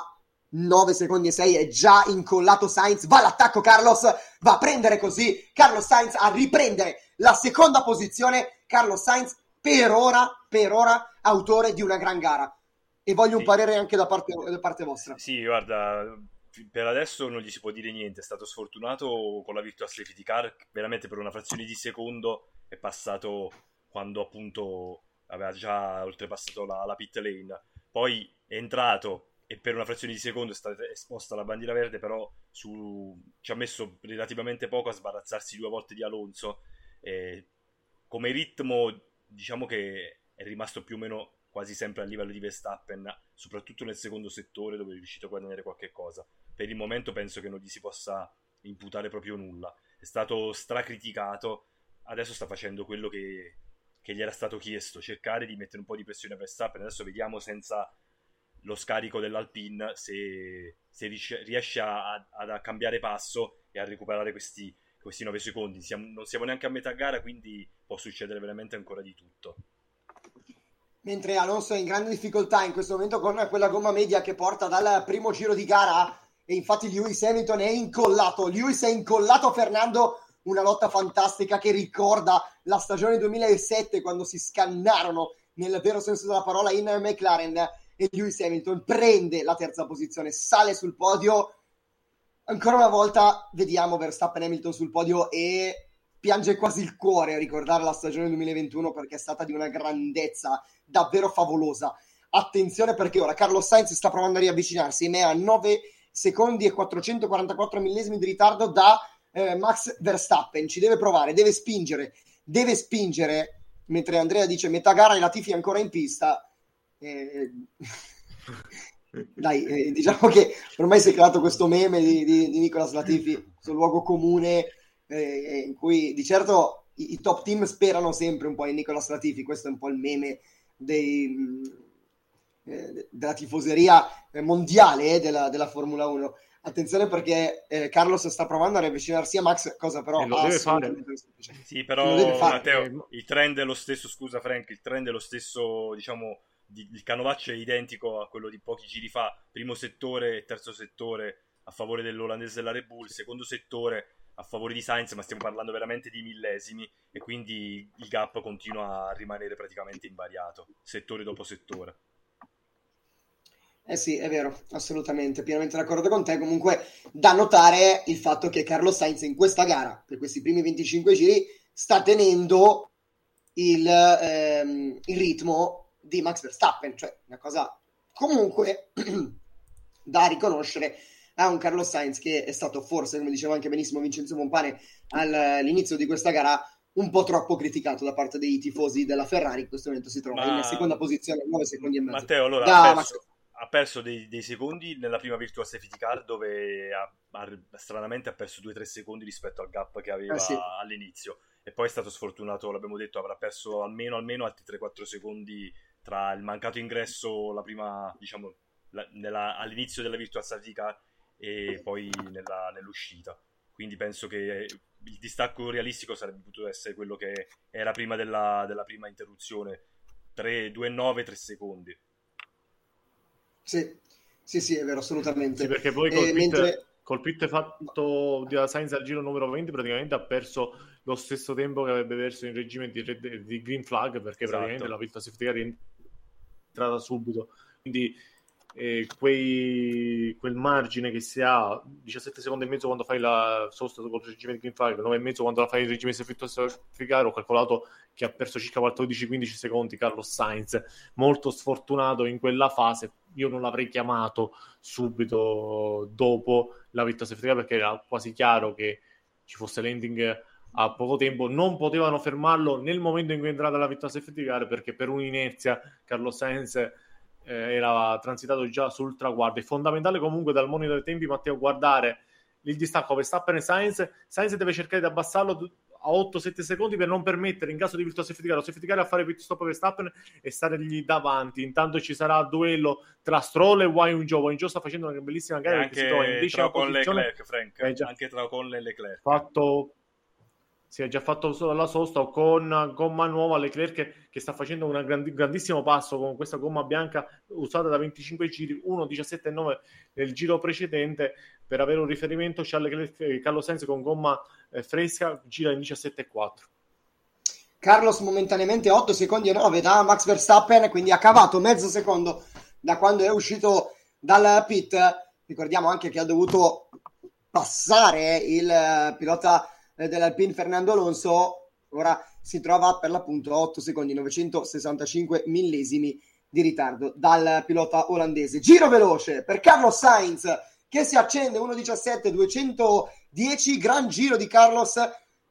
nove secondi e sei, è già incollato Sainz, va all'attacco Carlos, va a prendere così Carlos Sainz a riprendere la seconda posizione. Carlos Sainz per ora, per ora autore di una gran gara, e voglio sì. un parere anche da parte, da parte vostra. Sì, guarda, per adesso non gli si può dire niente, è stato sfortunato con la Virtual Safety Car, veramente per una frazione di secondo è passato quando appunto aveva già oltrepassato la, la pit lane, poi è entrato e per una frazione di secondo è stata esposta la bandiera verde, però su, ci ha messo relativamente poco a sbarazzarsi due volte di Alonso. Eh, come ritmo diciamo che è rimasto più o meno quasi sempre a livello di Verstappen, soprattutto nel secondo settore dove è riuscito a guadagnare qualche cosa. Per il momento penso che non gli si possa imputare proprio nulla, è stato stracriticato, adesso sta facendo quello che, che gli era stato chiesto, cercare di mettere un po' di pressione a Verstappen. Adesso vediamo senza lo scarico dell'Alpine se, se riesce, riesce a, a, a cambiare passo e a recuperare questi, questi nove secondi. Siamo, non siamo neanche a metà gara, quindi può succedere veramente ancora di tutto. Mentre Alonso è in grande difficoltà in questo momento con quella gomma media che porta dal primo giro di gara, e infatti Lewis Hamilton è incollato, Lewis è incollato a Fernando, una lotta fantastica che ricorda la stagione duemilasette quando si scannarono nel vero senso della parola in McLaren, e Lewis Hamilton prende la terza posizione, sale sul podio. Ancora una volta vediamo Verstappen Hamilton sul podio e piange quasi il cuore a ricordare la stagione duemilaventuno, perché è stata di una grandezza davvero favolosa. Attenzione perché ora Carlos Sainz sta provando a riavvicinarsi, ma è a nove secondi e quattrocentoquarantaquattro millesimi di ritardo da eh, Max Verstappen. Ci deve provare, deve spingere, deve spingere. Mentre Andrea dice metà gara e Latifi è ancora in pista. Eh, dai, eh, diciamo che ormai si è creato questo meme di, di, di Nicolas Latifi sul luogo comune, eh, in cui di certo i, i top team sperano sempre un po' in Nicolas Latifi. Questo è un po' il meme dei, eh, della tifoseria mondiale eh, della, della Formula uno. Attenzione perché eh, Carlos sta provando a riavvicinarsi a Max, cosa però eh, lo deve fare. Sì, però deve fare. Matteo, il trend è lo stesso, scusa Frank, il trend è lo stesso, diciamo. Il canovaccio è identico a quello di pochi giri fa, primo settore e terzo settore a favore dell'olandese della Red Bull, secondo settore a favore di Sainz, ma stiamo parlando veramente di millesimi, e quindi il gap continua a rimanere praticamente invariato, settore dopo settore. Eh sì, è vero, assolutamente, pienamente d'accordo con te. Comunque da notare il fatto che Carlos Sainz in questa gara, per questi primi venticinque giri, sta tenendo il, ehm, il ritmo di Max Verstappen, cioè una cosa comunque da riconoscere a un Carlos Sainz che è stato forse, come diceva anche benissimo Vincenzo Pompani all'inizio di questa gara, un po' troppo criticato da parte dei tifosi della Ferrari. In questo momento si trova Ma... in seconda posizione, nove secondi e mezzo. Matteo, allora da ha perso, ha perso dei, dei secondi nella prima Virtual Safety Car, dove ha, ha, stranamente ha perso due a tre secondi rispetto al gap che aveva eh sì. all'inizio, e poi è stato sfortunato, l'abbiamo detto, avrà perso almeno almeno altri tre quattro secondi tra il mancato ingresso la prima, diciamo, la, nella, all'inizio della Virtual Safety Car e poi nella, nell'uscita. Quindi penso che il distacco realistico sarebbe potuto essere quello che era prima della, della prima interruzione, due virgola nove tre secondi. Sì, sì, sì, è vero, assolutamente. Sì, perché poi col, eh, pit, mentre... col pit fatto da Sainz al giro numero venti praticamente ha perso lo stesso tempo che avrebbe perso in regime di, red, di green flag, perché esatto. praticamente la pista safety car è entrata subito, quindi eh, quei, quel margine che si ha, diciassette secondi e mezzo quando fai la sosta con il regime di green flag, nove e mezzo quando la fai in regime safety car, ho calcolato che ha perso circa quattordici quindici secondi Carlos Sainz, molto sfortunato in quella fase. Io non l'avrei chiamato subito dopo la pista safety car perché era quasi chiaro che ci fosse l'ending a poco tempo, non potevano fermarlo nel momento in cui è entrata la vittoria safety car, perché per un'inerzia Carlos Sainz eh, era transitato già sul traguardo. È fondamentale comunque dal monito dei tempi, Matteo, guardare il distacco Verstappen e Sainz. Sainz deve cercare di abbassarlo a otto sette secondi per non permettere, in caso di virtuoso safety car, lo safety car a fare pit stop Verstappen e stargli davanti. Intanto ci sarà duello tra Stroll e Guanyu Zhou. Guanyu Zhou sta facendo una bellissima gara, anche si trova in decima con posizione. Leclerc, Frank, eh, già anche tra con le Leclerc fatto, si è già fatto solo alla sosta con gomma nuova. Leclerc che, che sta facendo un grand, grandissimo passo con questa gomma bianca usata da venticinque giri, uno diciassette nove nel giro precedente. Per avere un riferimento, Charles Leclerc, Carlos Sainz con gomma eh, fresca gira in diciassette quattro. Carlos momentaneamente otto secondi e nove da Max Verstappen, quindi ha cavato mezzo secondo da quando è uscito dal pit. Ricordiamo anche che ha dovuto passare il pilota dell'Alpine Fernando Alonso. Ora si trova per l'appunto a otto secondi novecentosessantacinque millesimi di ritardo dal pilota olandese. Giro veloce per Carlos Sainz che si accende, uno diciassette duecentodieci, gran giro di Carlos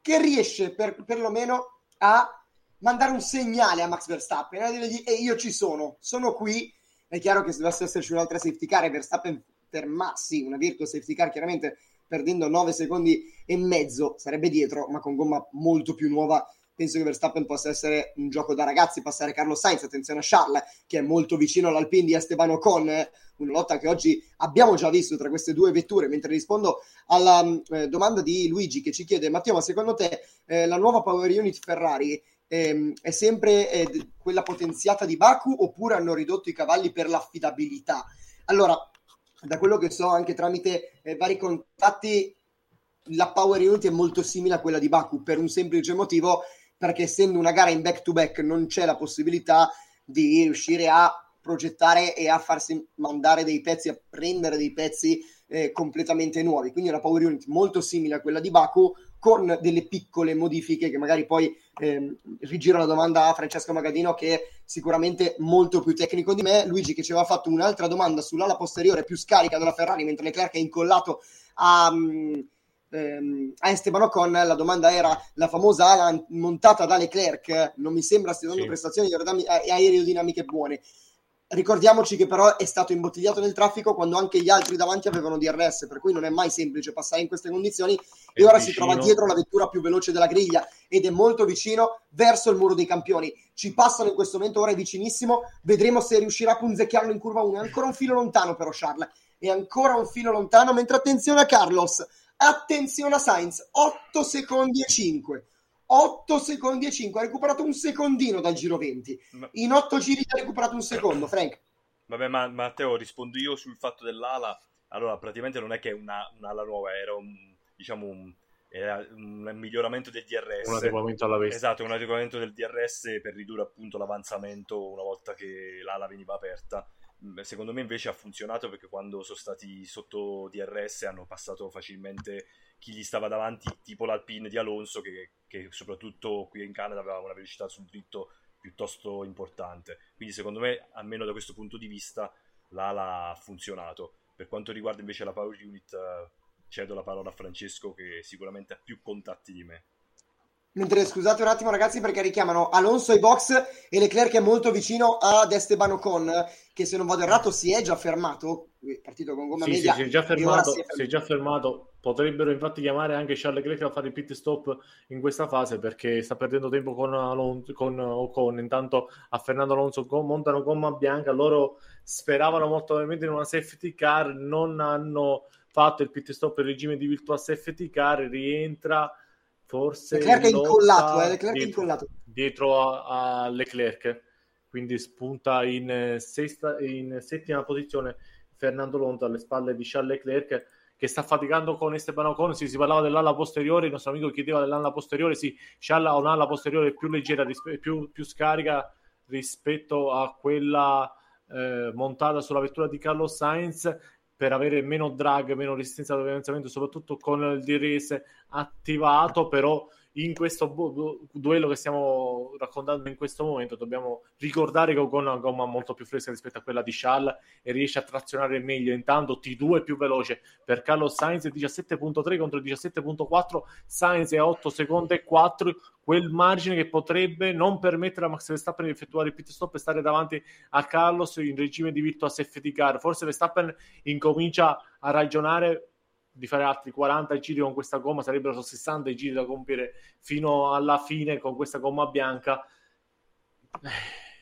che riesce per, perlomeno a mandare un segnale a Max Verstappen, a dirgli e io ci sono, sono qui. È chiaro che se dovesse esserci un'altra safety car e Verstappen fermassi, una virtual safety car chiaramente, perdendo nove secondi e mezzo, sarebbe dietro, ma con gomma molto più nuova. Penso che Verstappen possa essere un gioco da ragazzi, passare Carlos Sainz. Attenzione a Charles, che è molto vicino all'Alpine di Esteban Ocon, una lotta che oggi abbiamo già visto tra queste due vetture. Mentre rispondo alla eh, domanda di Luigi che ci chiede: Matteo, ma secondo te eh, la nuova Power Unit Ferrari eh, è sempre eh, quella potenziata di Baku, oppure hanno ridotto i cavalli per l'affidabilità? Allora, da quello che so anche tramite eh, vari contatti, la Power Unit è molto simile a quella di Baku, per un semplice motivo, perché essendo una gara in back-to-back non c'è la possibilità di riuscire a progettare e a farsi mandare dei pezzi, a prendere dei pezzi eh, completamente nuovi. Quindi una Power Unit molto simile a quella di Baku, con delle piccole modifiche che magari poi eh, rigiro la domanda a Francesco Magadino, che è sicuramente molto più tecnico di me. Luigi che ci aveva fatto un'altra domanda sull'ala posteriore più scarica della Ferrari, mentre Leclerc è incollato a... Um, a Esteban Ocon. La domanda era la famosa ala montata da Leclerc, non mi sembra stia dando sì. prestazioni aerodinamiche buone. Ricordiamoci che però è stato imbottigliato nel traffico quando anche gli altri davanti avevano D R S, per cui non è mai semplice passare in queste condizioni, e, e ora vicino. Si trova dietro la vettura più veloce della griglia ed è molto vicino verso il muro dei campioni. Ci passano in questo momento, ora è vicinissimo, vedremo se riuscirà a punzecchiarlo in curva uno. È ancora un filo lontano però Charles, è ancora un filo lontano, mentre attenzione a Carlos, attenzione a Sainz, otto secondi e cinque, otto secondi e cinque, ha recuperato un secondino dal giro venti, in otto giri ha recuperato un secondo. Frank, vabbè, ma Matteo, rispondo io sul fatto dell'ala. Allora, praticamente non è che una, un'ala nuova, era un, diciamo un, era un miglioramento del D R S, un adeguamento alla veste, esatto, un adeguamento del D R S per ridurre appunto l'avanzamento una volta che l'ala veniva aperta. Secondo me invece ha funzionato, perché quando sono stati sotto D R S hanno passato facilmente chi gli stava davanti, tipo l'Alpine di Alonso che, che soprattutto qui in Canada aveva una velocità sul dritto piuttosto importante. Quindi secondo me, almeno da questo punto di vista, l'ala ha funzionato. Per quanto riguarda invece la Power Unit, cedo la parola a Francesco, che sicuramente ha più contatti di me. Mentre, scusate un attimo ragazzi, perché richiamano Alonso ai box e Leclerc è molto vicino ad Esteban Ocon, che se non vado errato si è già fermato, è partito con gomma sì, media, sì, si, è già fermato, si, è si è già fermato. Potrebbero infatti chiamare anche Charles Leclerc a fare il pit stop in questa fase, perché sta perdendo tempo con, Alon- con Ocon. Intanto a Fernando Alonso montano gomma bianca, loro speravano molto ovviamente in una safety car, non hanno fatto il pit stop in regime di virtual safety car, rientra forse Leclerc è incollato, eh, Leclerc dietro, è incollato dietro a, a Leclerc, quindi spunta in, sesta, in settima posizione Fernando Alonso alle spalle di Charles Leclerc, che sta faticando con Esteban Ocon. Si, si parlava dell'ala posteriore, il nostro amico chiedeva dell'ala posteriore. Sì, Charles ha un'ala posteriore più leggera, rispe- più, più scarica rispetto a quella eh, montata sulla vettura di Carlos Sainz, per avere meno drag, meno resistenza all'avanzamento, soprattutto con il D R S attivato. Però in questo du- duello che stiamo raccontando in questo momento dobbiamo ricordare che Ocon ha una gomma molto più fresca rispetto a quella di Charles e riesce a trazionare meglio. Intanto T due è più veloce per Carlos Sainz, diciassette virgola tre contro diciassette virgola quattro, Sainz è a otto secondi e quattro, quel margine che potrebbe non permettere a Max Verstappen di effettuare il pit stop e stare davanti a Carlos in regime di virtual safety car. Forse Verstappen incomincia a ragionare di fare altri quaranta giri con questa gomma, sarebbero sessanta i giri da compiere fino alla fine con questa gomma bianca.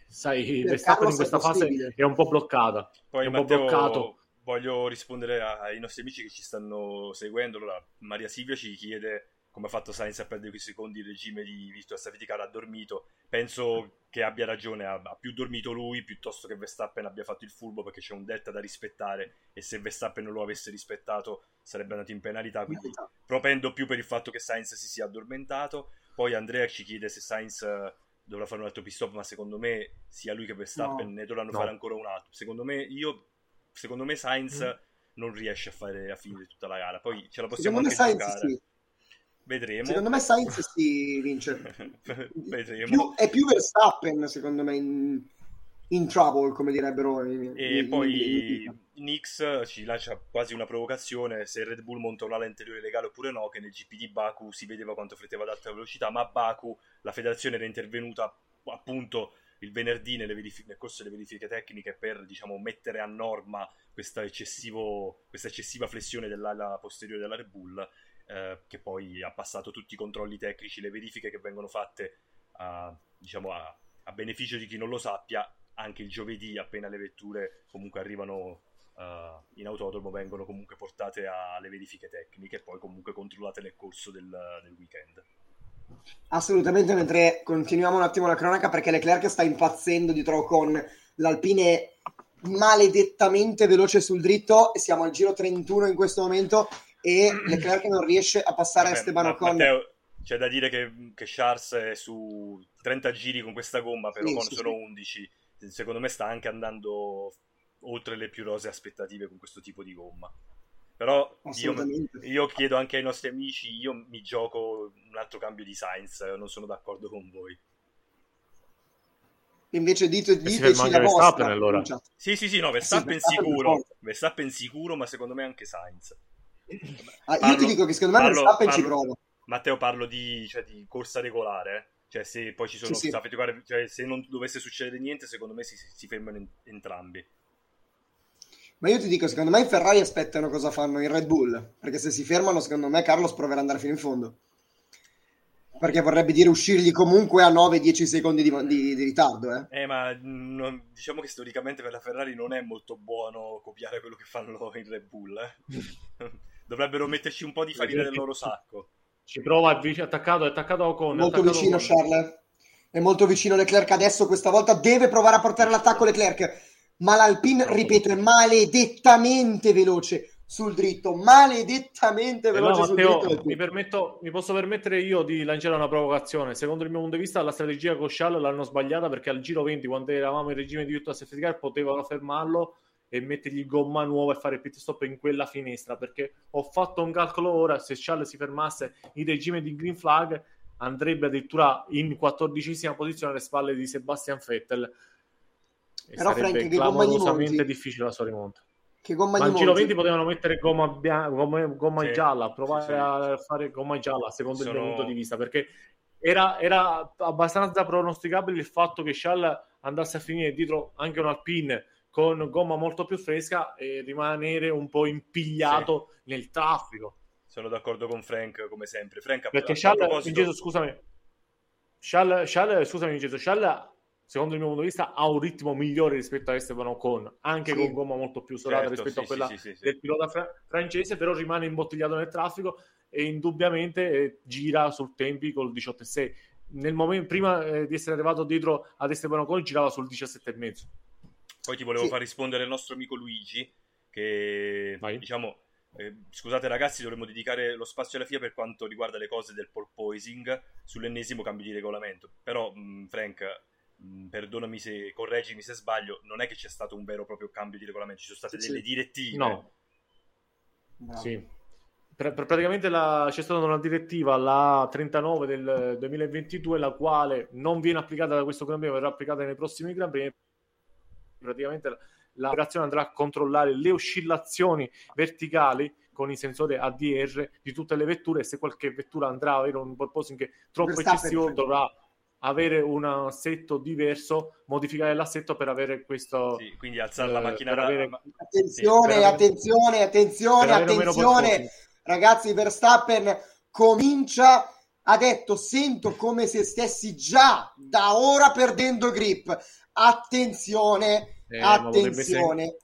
Sai, Verstappen in questa fase è un po' bloccata. Poi è un Matteo... po' bloccato. Voglio rispondere ai nostri amici che ci stanno seguendo. Allora, Maria Silvia ci chiede come ha fatto Sainz a perdere quei secondi in regime di virtual safety car, ha dormito. Penso che abbia ragione, ha, ha più dormito lui piuttosto che Verstappen abbia fatto il furbo, perché c'è un delta da rispettare e se Verstappen non lo avesse rispettato sarebbe andato in penalità, quindi propendo più per il fatto che Sainz si sia addormentato. Poi Andrea ci chiede se Sainz dovrà fare un altro pit stop, ma secondo me sia lui che Verstappen no. ne dovranno no. fare ancora un altro. Secondo me io secondo me Sainz mm. non riesce a fare a finire tutta la gara, poi ce la possiamo anche giocare. Sì. Vedremo. Secondo me Sainz si vince. Vedremo. Più, è più Verstappen secondo me in, in trouble, come direbbero. In, e in, poi in Nix ci lancia quasi una provocazione, se Red Bull monta un'ala interiore legale oppure no, che nel G P di Baku si vedeva quanto fletteva ad alta velocità, ma a Baku la federazione era intervenuta appunto il venerdì nelle verifiche, nel corso delle verifiche tecniche per, diciamo, mettere a norma questa, eccessivo, questa eccessiva flessione dell'ala posteriore della Red Bull, eh, che poi ha passato tutti i controlli tecnici, le verifiche che vengono fatte a, diciamo, a, a beneficio di chi non lo sappia, anche il giovedì appena le vetture comunque arrivano uh, in autodromo vengono comunque portate alle verifiche tecniche e poi comunque controllate nel corso del, del weekend. Assolutamente, mentre continuiamo un attimo la cronaca, perché Leclerc sta impazzendo dietro Ocon, l'Alpine maledettamente veloce sul dritto, siamo al giro trentuno in questo momento e Leclerc non riesce a passare Vabbè, a Esteban Ocon. Matteo, c'è da dire che, che Charles è su trenta giri con questa gomma, però sì, Ocon sì, sono sì. undici, secondo me sta anche andando oltre le più rosee aspettative con questo tipo di gomma. Però io, io chiedo anche ai nostri amici, io mi gioco un altro cambio di Sainz, non sono d'accordo con voi. Invece dite, diteci la vostra. Allora. Sì, sì, sì, no, Verstappen sì, sicuro, Verstappen sicuro, ma secondo me anche Sainz. Ah, parlo, io ti dico che secondo me Verstappen ci prova. Matteo, parlo di, cioè, di corsa regolare, eh? Cioè se poi ci sono sì, sì. Cioè, se non dovesse succedere niente, secondo me si, si fermano in, entrambi. Ma io ti dico, secondo me i Ferrari aspettano cosa fanno in Red Bull, perché se si fermano, secondo me, Carlos proverà ad andare fino in fondo, perché vorrebbe dire uscirgli comunque a nove dieci secondi di, di, di ritardo. Eh, eh ma no, diciamo che storicamente per la Ferrari non è molto buono copiare quello che fanno in Red Bull. Eh. Dovrebbero metterci un po' di farina del loro sacco. Ci prova, è attaccato, è attaccato a Ocon. Molto vicino con... Charles, è molto vicino Leclerc adesso, questa volta deve provare a portare all'attacco Leclerc. Ma l'Alpine, ripeto, è maledettamente veloce sul dritto, maledettamente veloce eh no, sul Matteo, dritto. Mi, permetto, mi posso permettere io di lanciare una provocazione. Secondo il mio punto di vista la strategia con Charles l'hanno sbagliata, perché al giro venti, quando eravamo in regime di virtual safety car, potevano fermarlo e mettergli gomma nuova e fare il pit stop in quella finestra, perché ho fatto un calcolo ora, se Charles si fermasse in regime di green flag andrebbe addirittura in quattordicesima posizione alle spalle di Sebastian Vettel. E però sarebbe Frank, clamorosamente difficile la sua rimonta. Che gomma di Ma al giro venti potevano mettere gomma, bian- gomma, gomma sì, gialla, provare sì, sì. a fare gomma gialla secondo Sono... il mio punto di vista, perché era, era abbastanza pronosticabile il fatto che Charles andasse a finire dietro anche un Alpine con gomma molto più fresca e rimanere un po' impigliato sì. nel traffico. Sono d'accordo con Frank, come sempre. Frank ha Perché Charles, proposito... Gesù, scusami, Charles, Charles, scusami Gesù, Charles... secondo il mio punto di vista, ha un ritmo migliore rispetto a Esteban Ocon, anche sì. con gomma molto più solata certo, rispetto sì, a quella sì, sì, sì. del pilota fra- francese, però rimane imbottigliato nel traffico e indubbiamente eh, gira sul tempi col diciotto virgola sei. Nel momento, prima eh, di essere arrivato dietro ad Esteban Ocon, girava sul diciassette virgola cinque. Poi ti volevo sì. far rispondere il nostro amico Luigi, che Vai. diciamo, eh, scusate ragazzi, dovremmo dedicare lo spazio alla FIA per quanto riguarda le cose del porpoising sull'ennesimo cambio di regolamento. Però, mh, Frank... perdonami se correggimi se sbaglio, non è che c'è stato un vero e proprio cambio di regolamento, ci sono state sì, delle direttive no. No. Sì. pr- praticamente la, c'è stata una direttiva, la trentanove del duemilaventidue, la quale non viene applicata da questo Gran Premio, verrà applicata nei prossimi Gran Premi. Praticamente la operazione andrà a controllare le oscillazioni verticali con i sensori A D R di tutte le vetture, e se qualche vettura andrà a avere un pole position che è troppo eccessivo dovrà avere un assetto diverso, modificare l'assetto per avere questo, sì, quindi alzare eh, la macchina da... avere... attenzione, sì, attenzione, avere... attenzione, attenzione ragazzi, Verstappen comincia, ha detto sento come se stessi già da ora perdendo grip, attenzione, eh, attenzione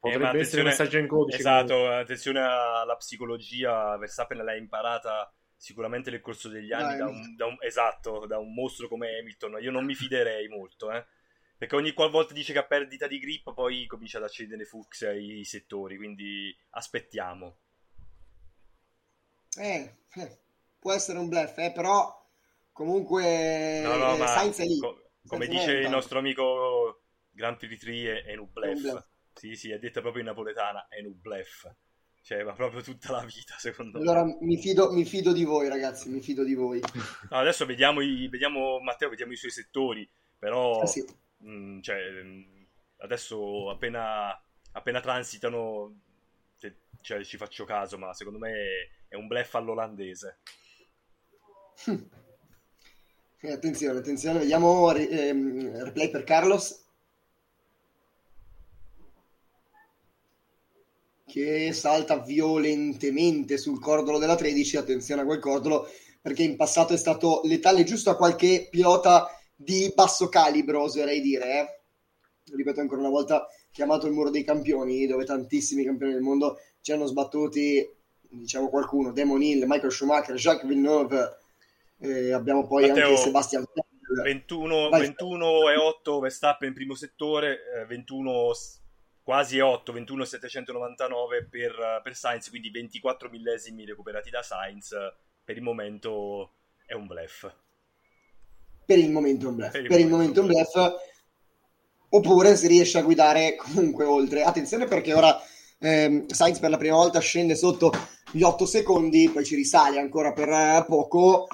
potrebbe eh, essere un messaggio in codice, esatto, quindi. Attenzione alla psicologia, Verstappen l'ha imparata sicuramente nel corso degli anni da un, da un, esatto, da un mostro come Hamilton. Io non mi fiderei molto, eh? Perché ogni qualvolta dice che ha perdita di grip poi comincia ad accendere fucsia ai settori, quindi aspettiamo. Eh, eh, può essere un bluff, eh, però comunque no, no, eh, Sainz è lì. Co- come Sainz dice il nostro amico Gran Piritri, è, è un bluff. Un bluff. Sì, sì, è detta proprio in napoletana, è un bluff. Cioè, ma proprio tutta la vita, secondo allora, me. Allora, mi fido, mi fido di voi, ragazzi, mi fido di voi. No, adesso vediamo, i, vediamo Matteo, vediamo i suoi settori, però... Eh sì. mh, cioè, mh, adesso appena, appena transitano, te, cioè, ci faccio caso, ma secondo me è, è un bluff all'olandese. Eh, attenzione, attenzione, vediamo ehm, replay per Carlos. Che salta violentemente sul cordolo della tredici, attenzione a quel cordolo perché in passato è stato letale giusto a qualche pilota di basso calibro, oserei dire, eh? Ripeto ancora una volta, chiamato il muro dei campioni, dove tantissimi campioni del mondo ci hanno sbattuti, diciamo qualcuno, Damon Hill, Michael Schumacher, Jacques Villeneuve, eh, abbiamo poi Matteo, anche Sebastian Vettel. ventuno e otto Verstappen in primo settore, eh, ventuno quasi otto, ventuno settecentonovantanove per, per Sainz, quindi ventiquattro millesimi recuperati da Sainz. Per il momento è un bluff. Per il momento è un bluff. Per il, per momento, il momento è un bluff. Oppure si riesce a guidare comunque oltre. Attenzione perché ora ehm, Sainz per la prima volta scende sotto gli otto secondi, poi ci risale ancora per poco.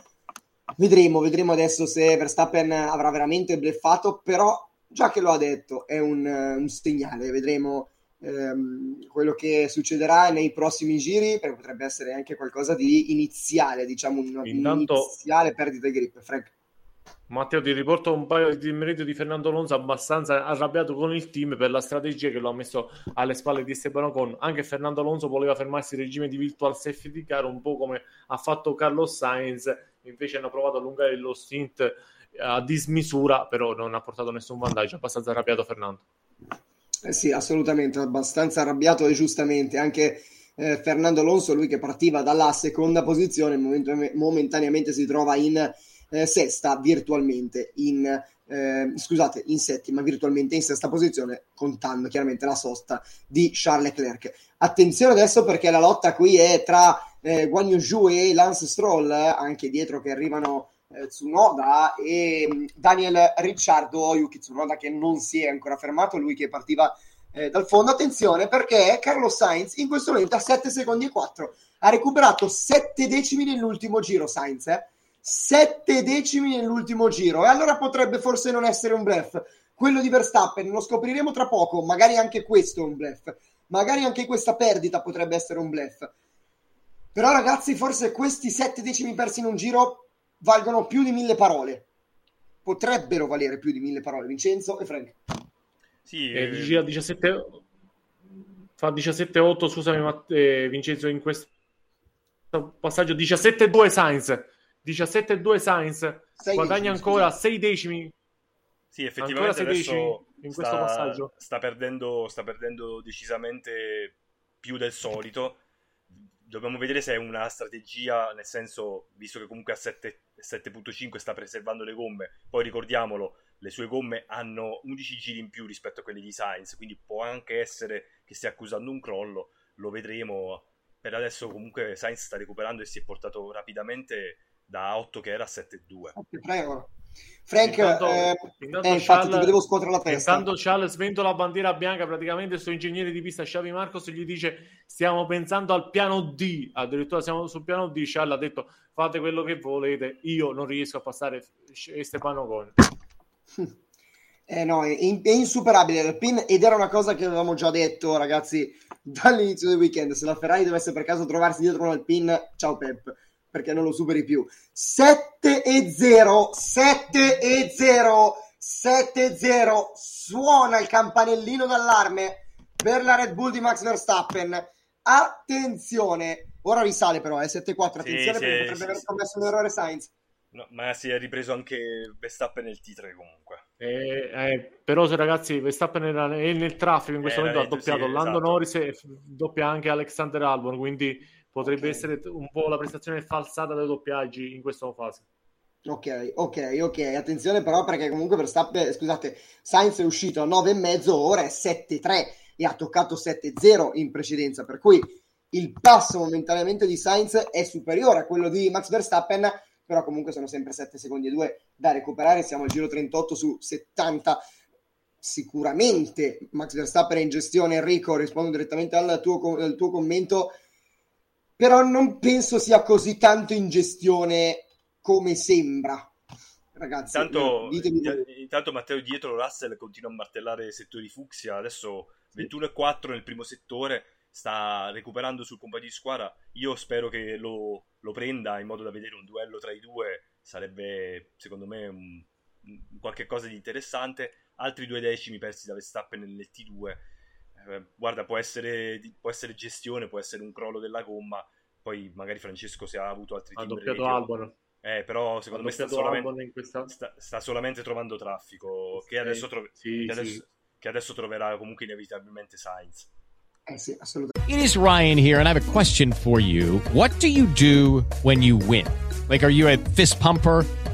Vedremo, vedremo adesso se Verstappen avrà veramente bluffato, però... Già che lo ha detto, è un, un segnale, vedremo ehm, quello che succederà nei prossimi giri, perché potrebbe essere anche qualcosa di iniziale, diciamo un'iniziale perdita di grip. Frank. Matteo, ti riporto un paio di meriti di Fernando Alonso, abbastanza arrabbiato con il team per la strategia che lo ha messo alle spalle di Esteban Ocon. Anche Fernando Alonso voleva fermarsi in regime di virtual safety car, un po' come ha fatto Carlos Sainz, invece hanno provato a allungare lo stint a dismisura, però non ha portato nessun vantaggio. Abbastanza arrabbiato Fernando. Eh sì, assolutamente, abbastanza arrabbiato, e giustamente anche eh, Fernando Alonso, lui che partiva dalla seconda posizione moment- momentaneamente si trova in eh, sesta, virtualmente in eh, scusate, in settima, virtualmente in sesta posizione, contando chiaramente la sosta di Charles Leclerc. Attenzione adesso perché la lotta qui è tra eh, Guanyu Zhou e Lance Stroll, anche dietro che arrivano Tsunoda e Daniel Ricciardo. Yuki Tsunoda che non si è ancora fermato, lui che partiva eh, dal fondo. Attenzione perché Carlos Sainz in questo momento a sette secondi e quattro, ha recuperato sette decimi nell'ultimo giro Sainz, eh? sette decimi nell'ultimo giro, e allora potrebbe forse non essere un bluff quello di Verstappen, lo scopriremo tra poco, magari anche questo è un bluff, magari anche questa perdita potrebbe essere un bluff, però ragazzi forse questi sette decimi persi in un giro valgono più di mille parole, potrebbero valere più di mille parole. Vincenzo e Frank. Sì, eh, gira diciassette fa diciassette otto, scusami Matt, eh, Vincenzo, in questo passaggio diciassette due Sainz, diciassette due Sainz, guadagna ancora sei decimi. Sì, effettivamente adesso in questo sta, passaggio sta perdendo, sta perdendo decisamente più del solito. Dobbiamo vedere se è una strategia, nel senso, visto che comunque a sette, sette virgola cinque sta preservando le gomme, poi ricordiamolo, le sue gomme hanno undici giri in più rispetto a quelle di Sainz, quindi può anche essere che stia accusando un crollo, lo vedremo. Per adesso comunque Sainz sta recuperando e si è portato rapidamente da otto che era a sette virgola due. Frank, intanto, eh, intanto eh, infatti Charles, ti vedevo scuotere la testa. Intanto Charles sventola la bandiera bianca, praticamente sto ingegnere di pista Xavi Marcos gli dice stiamo pensando al piano D, addirittura siamo sul piano D. Charles ha detto fate quello che volete, io non riesco a passare Esteban Ocon. Eh no, è, è insuperabile l'Alpine, ed era una cosa che avevamo già detto, ragazzi, dall'inizio del weekend. Se la Ferrari dovesse per caso trovarsi dietro un Alpine, ciao Pep, perché non lo superi più. Sette e zero suona il campanellino d'allarme per la Red Bull di Max Verstappen. Attenzione, ora risale però, è eh, sette quattro, attenzione, sì, perché sì, potrebbe sì, aver commesso sì. un errore Sainz. No, ma si è ripreso anche Verstappen nel T tre comunque. Eh, eh, però se ragazzi Verstappen era nel, nel traffico in questo eh, momento, ha doppiato sì, Lando esatto. Norris e doppia anche Alexander Albon, quindi potrebbe okay. essere un po' la prestazione falsata dai doppiaggi in questa fase. Ok, ok, ok, attenzione però, perché comunque Verstappen, scusate, Sainz è uscito a nove e mezzo, ora è sette tre e ha toccato sette zero in precedenza, per cui il passo momentaneamente di Sainz è superiore a quello di Max Verstappen, però comunque sono sempre sette secondi e due da recuperare, siamo al giro trentotto su settanta. Sicuramente Max Verstappen è in gestione. Enrico, rispondo direttamente al tuo, al tuo commento, però non penso sia così tanto in gestione come sembra. Ragazzi, intanto, ditemi... intanto Matteo dietro Russell continua a martellare settori fucsia, adesso ventuno e quattro nel primo settore, sta recuperando sul compagno di squadra. Io spero che lo, lo prenda, in modo da vedere un duello tra i due, sarebbe secondo me un, un qualche cosa di interessante. Altri due decimi persi da Verstappen nel T due, eh, guarda, può essere, può essere gestione, può essere un crollo della gomma, poi magari Francesco se ha avuto altri ha team doppiato Albon, eh, però secondo me sta solamente, questa... sta, sta solamente trovando traffico che adesso, tro- sì, che, adesso, sì. che adesso troverà comunque inevitabilmente Sainz. It is Ryan here, and I have a question for you. What do you do when you win? Like, are you a fist pumper,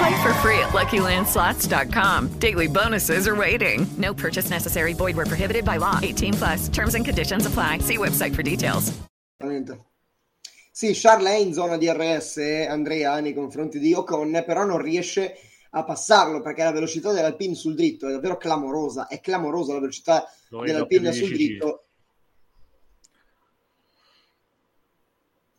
Play for free at Lucky Land Slots dot com. Daily bonuses are waiting. No purchase necessary. Void where prohibited by law. eighteen plus. Terms and conditions apply. See website for details. Sì, Charles è in zona D R S, Andrea, nei confronti di Ocon, però non riesce a passarlo perché la velocità dell'Alpine sul dritto è davvero clamorosa, è clamorosa la velocità no, dell'Alpine sul dritto.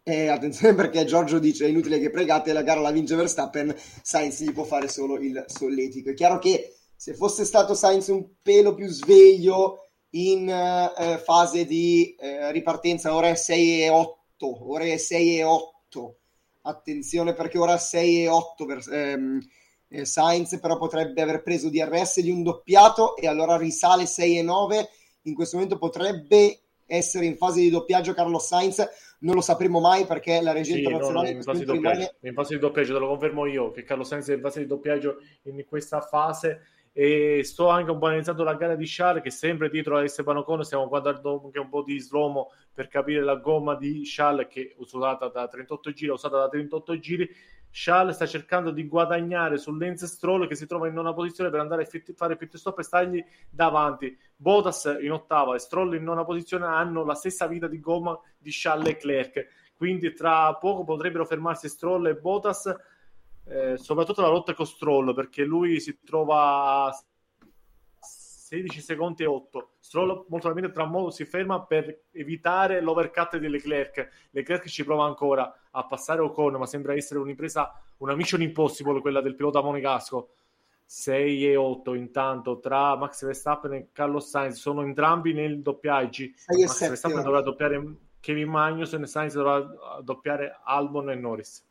E attenzione, perché Giorgio dice è inutile che pregate, la gara la vince Verstappen, Sainz gli può fare solo il solletico. È chiaro che se fosse stato Sainz un pelo più sveglio in eh, fase di eh, ripartenza, ora è sei e otto, ora è sei e otto, attenzione perché ora è sei e otto per, ehm, eh, Sainz, però potrebbe aver preso D R S di un doppiato e allora risale sei e nove. In questo momento potrebbe essere in fase di doppiaggio Carlos Sainz, non lo sapremo mai perché la regia sì, internazionale no, in, fase rimane... in fase di doppiaggio, te lo confermo io che Carlos Sainz è in fase di doppiaggio in questa fase. E sto anche un po' analizzando la gara di Charles, che è sempre dietro a Esteban Ocon, stiamo guardando anche un po' di slomo per capire la gomma di Charles che è usata da trentotto giri, usata da trentotto giri. Charles sta cercando di guadagnare sul Lance Stroll che si trova in nona posizione per andare a fit- fare pit stop e stargli davanti. Bottas in ottava e Stroll in nona posizione hanno la stessa vita di gomma di Charles Leclerc, quindi tra poco potrebbero fermarsi Stroll e Bottas, eh, soprattutto la lotta con Stroll perché lui si trova a sedici secondi e otto. Stroll molto probabilmente tra modo si ferma per evitare l'overcut di Leclerc. Leclerc ci prova ancora a passare Ocon, ma sembra essere un'impresa, una mission impossible quella del pilota monegasco. sei e otto intanto tra Max Verstappen e Carlos Sainz, sono entrambi nel doppiaggi. Max sette, Verstappen dovrà doppiare Kevin Magnussen e Sainz dovrà doppiare Albon e Norris.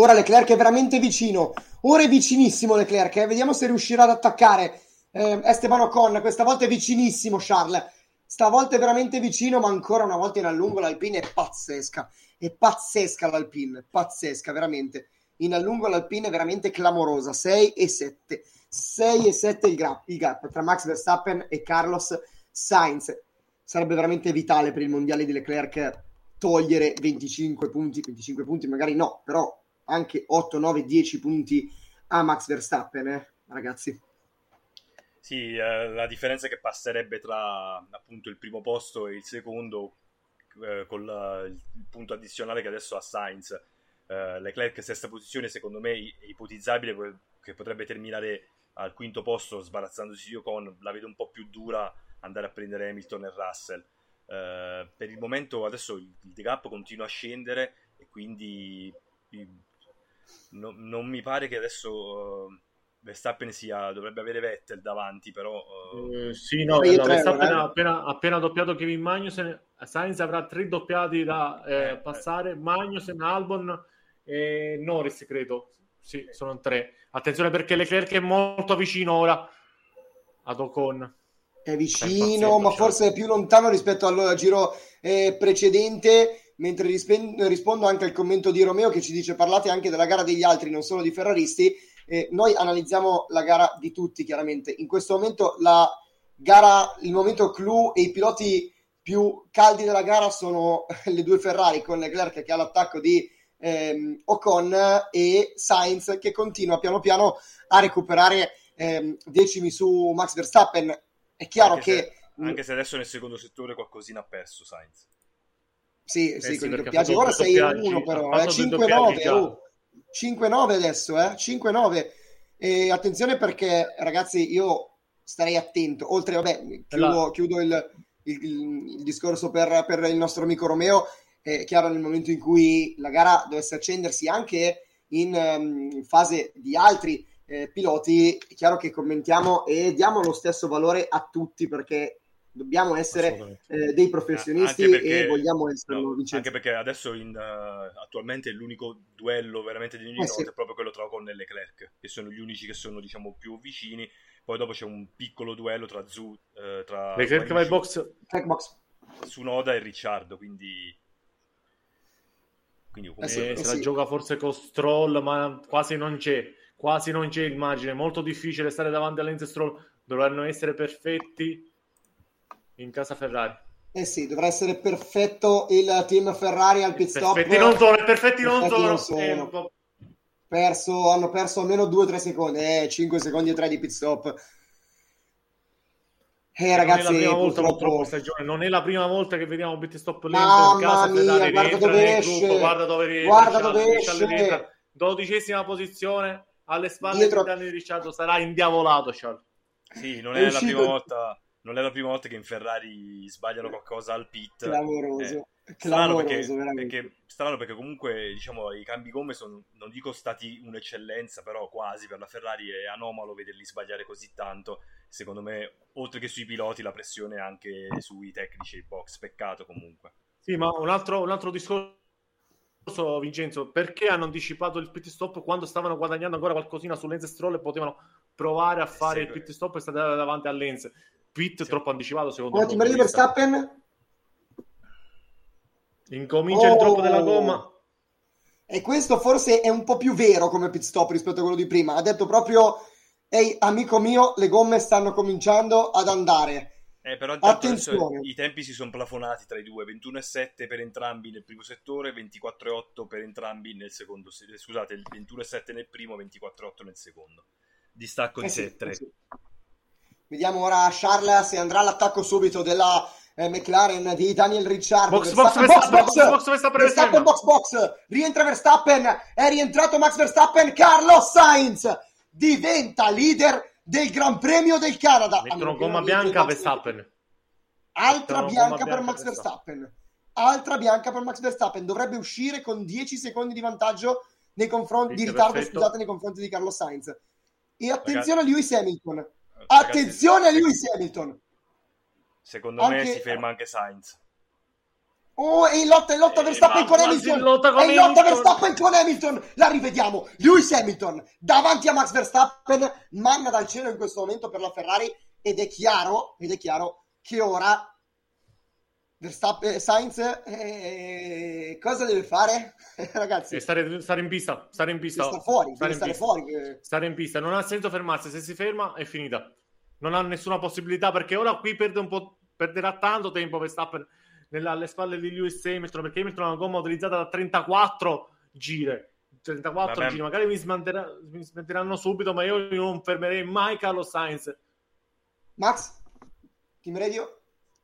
Ora Leclerc è veramente vicino, ora è vicinissimo Leclerc, eh? Vediamo se riuscirà ad attaccare eh, Esteban Ocon. Questa volta è vicinissimo Charles, stavolta è veramente vicino, ma ancora una volta in allungo l'Alpine è pazzesca, è pazzesca l'Alpine, pazzesca veramente. In allungo l'Alpine è veramente clamorosa, sei e sette, sei e sette il gap, il gap tra Max Verstappen e Carlos Sainz. Sarebbe veramente vitale per il mondiale di Leclerc togliere venticinque punti, venticinque punti magari no, però anche otto, nove, dieci punti a Max Verstappen, eh, ragazzi. Sì, eh, la differenza che passerebbe tra appunto il primo posto e il secondo, eh, con la, il punto addizionale che adesso ha Sainz. Eh, Leclerc sesta posizione, secondo me è ipotizzabile che potrebbe terminare al quinto posto sbarazzandosi di Ocon. La vedo un po' più dura andare a prendere Hamilton e Russell. Eh, per il momento adesso il, il gap continua a scendere e quindi no, non mi pare che adesso uh, Verstappen sia, dovrebbe avere Vettel davanti, però uh... eh, sì no, no, no Verstappen ha appena, appena doppiato Kevin Magnussen. Sainz avrà tre doppiati da eh, passare, Magnussen, Albon e Norris credo, sì, sono tre. Attenzione perché Leclerc è molto vicino ora ad Ocon. È vicino, ma forse è più lontano rispetto al giro eh, precedente, mentre rispe- rispondo anche al commento di Romeo che ci dice: parlate anche della gara degli altri, non solo di ferraristi. Eh, noi analizziamo la gara di tutti, chiaramente. In questo momento la gara, il momento clou e i piloti più caldi della gara sono le due Ferrari, con Leclerc che ha l'attacco di ehm, Ocon e Sainz che continua piano piano a recuperare ehm, decimi su Max Verstappen. È chiaro anche che... Se, anche se adesso nel secondo settore qualcosina ha perso Sainz. Sì, eh sì, sì, con i doppiaggi. Ora sei uno però, eh, cinque nove, oh, cinque nove adesso, eh, cinque nove. E attenzione perché, ragazzi, io starei attento. Oltre, vabbè, chiudo, chiudo il, il, il discorso per, per il nostro amico Romeo. È chiaro, nel momento in cui la gara dovesse accendersi anche in um, fase di altri Eh, piloti, è chiaro che commentiamo e diamo lo stesso valore a tutti perché dobbiamo essere eh, dei professionisti, perché, e vogliamo esserlo, no, anche perché adesso in, uh, attualmente l'unico duello veramente di ogni eh, notte sì. è proprio quello tra Ocon e Leclerc, che sono gli unici che sono, diciamo, più vicini. Poi dopo c'è un piccolo duello tra Zhou eh, tra Leclerc vai box Tsunoda e Ricciardo, quindi quindi eh, sì, eh, se sì. la gioca forse con Stroll, ma quasi non c'è Quasi non c'è il margine, molto difficile stare davanti a Lance Stroll. Dovranno essere perfetti in casa Ferrari. Eh sì, dovrà essere perfetto il team Ferrari al pit stop. Perfetti non sono, perfetti non perfetti sono. Non sono. Eh, un po'... perso, hanno perso almeno due tre secondi, eh, cinque secondi e tre di pit stop. Eh, ragazzi, non è la prima volta purtroppo... stagione. Non è la prima volta che vediamo pit stop lento in casa mia, Ferrari. Guarda dove esce, gruppo, guarda dove, guarda dove esce. Dodicesima posizione. Alle spalle dietro... di Daniel Ricciardo, sarà indiavolato Charles. Sì, non è, è la prima volta, non è la prima volta che in Ferrari sbagliano qualcosa al pit. Clamoroso, eh, strano, clamoroso, perché, perché, strano perché comunque, diciamo, i cambi gomme sono, non dico stati un'eccellenza, però quasi per la Ferrari è anomalo vederli sbagliare così tanto. Secondo me, oltre che sui piloti, la pressione è anche sui tecnici e i box. Peccato comunque. Sì, ma un altro, un altro discorso, Vincenzo, perché hanno anticipato il pit stop quando stavano guadagnando ancora qualcosina su Lance Stroll e potevano provare a fare sì, il pit stop e stare davanti a Lance? Pit sì. troppo anticipato, secondo me. Ottimo, Verstappen incomincia oh. il troppo della gomma, e questo forse è un po' più vero come pit stop rispetto a quello di prima. Ha detto proprio: ehi amico mio, le gomme stanno cominciando ad andare. Eh, però attenzione, i tempi si sono plafonati tra i due, ventuno e sette per entrambi nel primo settore, ventiquattro e otto per entrambi nel secondo, scusate, ventuno e sette nel primo, ventiquattro e otto nel secondo, distacco di eh sì, sette tre. Sì. Vediamo ora Charles se andrà all'attacco subito della eh, McLaren di Daniel Ricciardo. Box box Verstappen, box, box, box, box, Verstappen, box, box, rientra Verstappen, è rientrato Max Verstappen, Carlos Sainz diventa leader del Gran Premio del Canada. Mettono gomma bianca Verstappen. Altra bianca per Max Verstappen. Altra bianca per Max Verstappen. Dovrebbe uscire con dieci secondi di vantaggio nei confronti di ritardo, scusate, nei confronti di Carlos Sainz. E attenzione a Lewis Hamilton. Attenzione a Lewis Hamilton. Secondo me si ferma anche Sainz. Oh, è in lotta, è in lotta eh, Verstappen con Hamilton, in lotta con è in lotta Verstappen con Hamilton, la rivediamo, Lewis Hamilton davanti a Max Verstappen, manna dal cielo in questo momento per la Ferrari, ed è chiaro, ed è chiaro che ora Verstappen, Sainz, eh, cosa deve fare? Ragazzi, e stare, stare in pista, stare in pista, stare fuori, stare, stare, in pista. Fuori che... stare in pista, non ha senso fermarsi, se si ferma è finita, non ha nessuna possibilità, perché ora qui perde un po', perderà tanto tempo Verstappen Nella, alle spalle di Lewis Hamilton, perché Hamilton ha una gomma utilizzata da trentaquattro giri trentaquattro giri, magari mi, smanterà, mi smetteranno subito, ma io non fermerei mai Carlos Sainz. Max, team radio?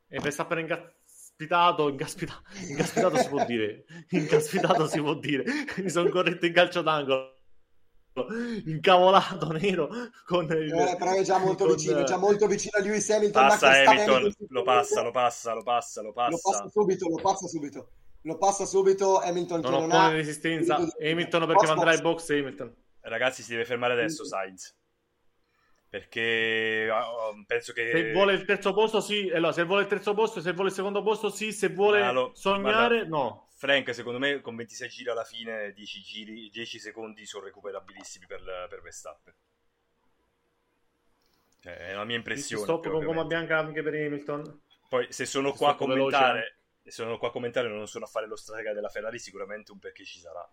E Verstappen ingaspitato ingaspitato, ingaspitato si può dire ingaspitato si può dire mi sono corretto in calcio d'angolo, incavolato nero con il, eh, però è già molto con, vicino, già molto vicino a Lewis Hamilton, passa Hamilton, lo passa, lo passa, lo passa, lo passa, lo passa subito, lo passa subito, lo passa subito Hamilton, non che non ha resistenza, Hamilton perché manderà il box Hamilton. Ragazzi, si deve fermare adesso Sainz, perché penso che se vuole il terzo posto sì, allora, se vuole il terzo posto, se vuole il secondo posto sì, se vuole allora, sognare guarda. no. Frank, secondo me, con ventisei giri alla fine, dieci giri, dieci secondi sono recuperabilissimi per, per Verstappen. Cioè, è la mia impressione. Stop con gomma bianca anche per Hamilton. Poi, se sono qua a commentare, se sono qua a commentare, non sono a fare lo stratega della Ferrari, sicuramente un perché ci sarà.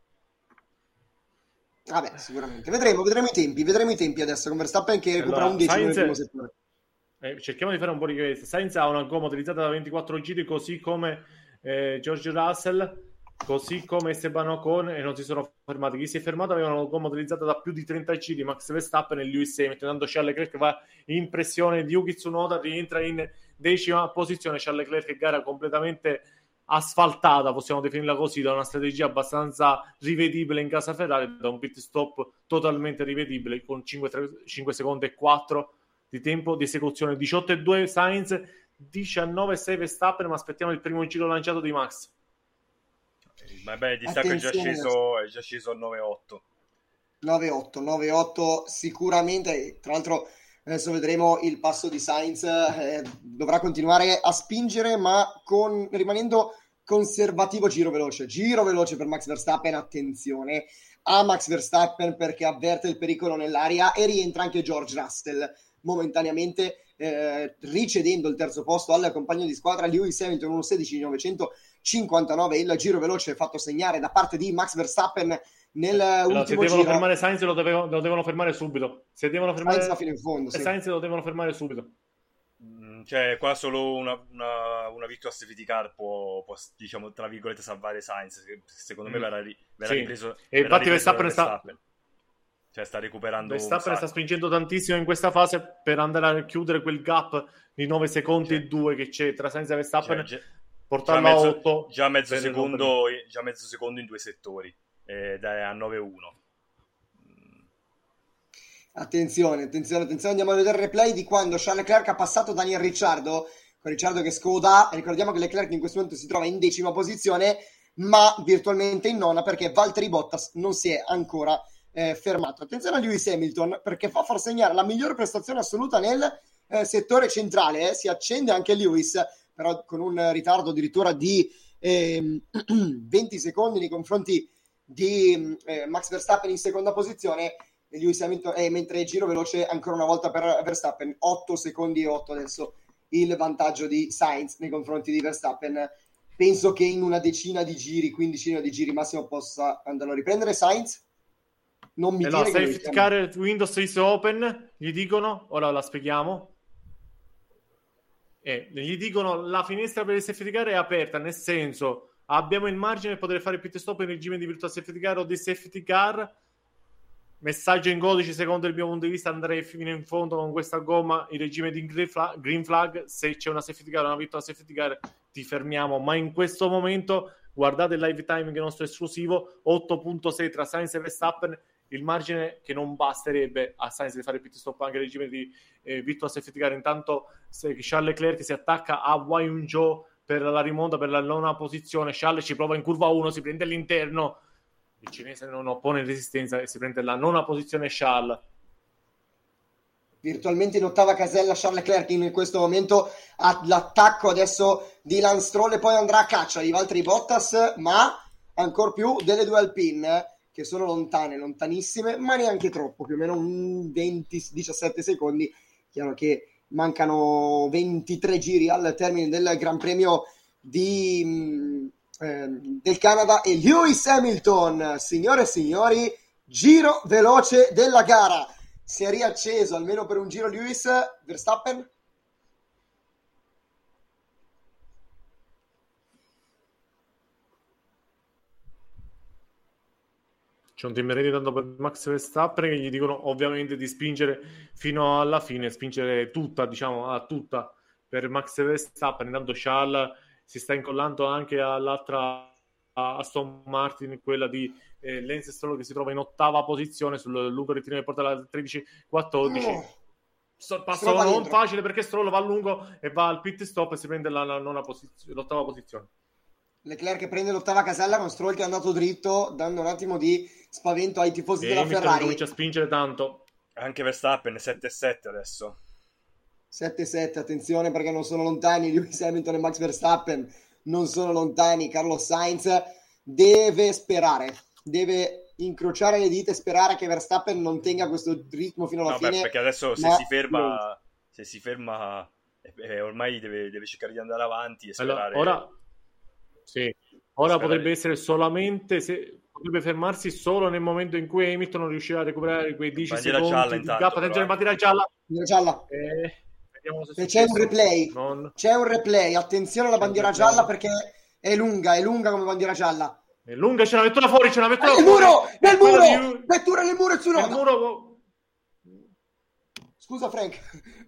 Vabbè, sicuramente. Vedremo, vedremo i tempi, vedremo i tempi adesso con Verstappen che allora, recupera un decimo nel primo settore. Eh, cerchiamo di fare un po' di questo. Sainz ha una gomma utilizzata da ventiquattro giri, così come... Eh, George Russell, così come Esteban Ocon, e non si sono fermati. Chi si è fermato aveva una gomma utilizzata da più di trenta giri, Max Verstappen e Lewis Hamilton. Intanto Charles Leclerc va in pressione di Yuki Tsunoda, rientra in decima posizione. Charles Leclerc, gara completamente asfaltata, possiamo definirla così, da una strategia abbastanza rivedibile in casa Ferrari, da un pit stop totalmente rivedibile con cinque secondi e quattro di tempo di esecuzione, diciotto e due Sainz, diciannove e sei Verstappen, ma aspettiamo il primo giro lanciato di Max. Vabbè, il distacco è già sceso, è già sceso al nove otto sicuramente. Tra l'altro adesso vedremo il passo di Sainz, eh, dovrà continuare a spingere, ma con, rimanendo conservativo. Giro veloce, giro veloce per Max Verstappen, attenzione a Max Verstappen perché avverte il pericolo nell'aria, e rientra anche George Russell momentaneamente, Eh, ricedendo il terzo posto al compagno di squadra Lewis Hamilton, uno sedici novecentocinquantanove il giro veloce fatto segnare da parte di Max Verstappen nell'ultimo no, se devono giro. Fermare Sainz lo, devo, lo devono fermare subito, se devono fermare Sainz fino in fondo, sì. Sainz lo devono fermare subito. Mm, cioè qua solo una, una, una virtual safety car può, può, diciamo, tra virgolette salvare Sainz, che secondo mm. me verrà, ri, verrà sì. ripreso, e verrà infatti Verstappen sta Cioè sta recuperando Verstappen sta spingendo tantissimo in questa fase per andare a chiudere quel gap di nove secondi e due che c'è tra Sainz e Verstappen, cioè, portarlo a otto, già mezzo secondo già mezzo secondo in due settori, eh, da a nove uno. Attenzione, attenzione, attenzione, andiamo a vedere il replay di quando Charles Leclerc ha passato Daniel Ricciardo, con Ricciardo che scoda. Ricordiamo che Leclerc in questo momento si trova in decima posizione, ma virtualmente in nona perché Valtteri Bottas non si è ancora Eh, fermato. Attenzione a Lewis Hamilton perché fa far segnare la miglior prestazione assoluta nel eh, settore centrale, eh. Si accende anche Lewis, però con un ritardo addirittura di eh, venti secondi nei confronti di eh, Max Verstappen in seconda posizione, e Lewis Hamilton, eh, mentre giro veloce ancora una volta per Verstappen, otto secondi e otto adesso il vantaggio di Sainz nei confronti di Verstappen. Penso che in una decina di giri, quindicina di giri massimo, possa andarlo a riprendere Sainz. Non mi allora, dire safety car, Windows is open, gli dicono, ora la spieghiamo, eh, gli dicono la finestra per il safety car è aperta, nel senso abbiamo il margine per poter fare pit stop in regime di virtual safety car o di safety car. Messaggio in codice: secondo il mio punto di vista andrei fino in fondo con questa gomma in regime di green flag, green flag. Se c'è una safety car o una virtual safety car ti fermiamo, ma in questo momento guardate il live timing nostro esclusivo, otto virgola sei tra Sainz e Verstappen, il margine che non basterebbe a Sainz di fare pit stop anche in regime di eh, virtual safety car. Intanto se Charles Leclerc si attacca a Guanyu Zhou per la rimonta, per la nona posizione. Charles ci prova in curva uno, si prende all'interno, il cinese non oppone resistenza e si prende la nona posizione Charles. virtualmente in ottava casella Charles Leclerc in questo momento, all'attacco adesso di Lance Stroll, e poi andrà a caccia di Valtteri Bottas, ma ancor più delle due Alpine, che sono lontane, lontanissime, ma neanche troppo, più o meno un venti diciassette secondi. Chiaro che mancano ventitré giri al termine del Gran Premio di, eh, del Canada, e Lewis Hamilton, signore e signori, giro veloce della gara. Si è riacceso almeno per un giro Lewis. Verstappen? C'è un temerete tanto per Max Verstappen, che gli dicono ovviamente di spingere fino alla fine, spingere tutta, diciamo, a tutta per Max Verstappen. Intanto Charles si sta incollando anche all'altra Aston Martin, quella di eh, Lance Stroll, che si trova in ottava posizione sul lungo rettilineo che porta alla tredici quattordici. Oh, so, passo non dentro. Facile, perché Stroll va lungo e va al pit stop e si prende la, la nona posiz- l'ottava posizione. Leclerc che prende l'ottava casella con Stroll che è andato dritto, dando un attimo di spavento ai tifosi e della Ferrari. Comincia a spingere tanto anche Verstappen, sette sette adesso, sette sette, attenzione, perché non sono lontani Lewis Hamilton e Max Verstappen. Non sono lontani. Carlos Sainz deve sperare, deve incrociare le dita e sperare che Verstappen non tenga questo ritmo fino alla no, fine. Beh, perché adesso se si ferma, non... se si ferma eh, ormai deve, deve cercare di andare avanti e sperare. Allora, ora sì, ora sperare. Potrebbe essere solamente se potrebbe fermarsi solo nel momento in cui Hamilton non riuscirà a recuperare quei dieci bandiera secondi gialla, di gap. Attenzione, bandiera gialla. Bandiera gialla. Eh... Se c'è un replay, non... c'è un replay, attenzione alla bandiera gialla perché è lunga, è lunga come bandiera gialla. È lunga, c'è una vettura fuori, c'è una vettura fuori. Nel muro, nel muro, di... vettura nel muro e Tsunoda. Nel muro... Scusa Frank,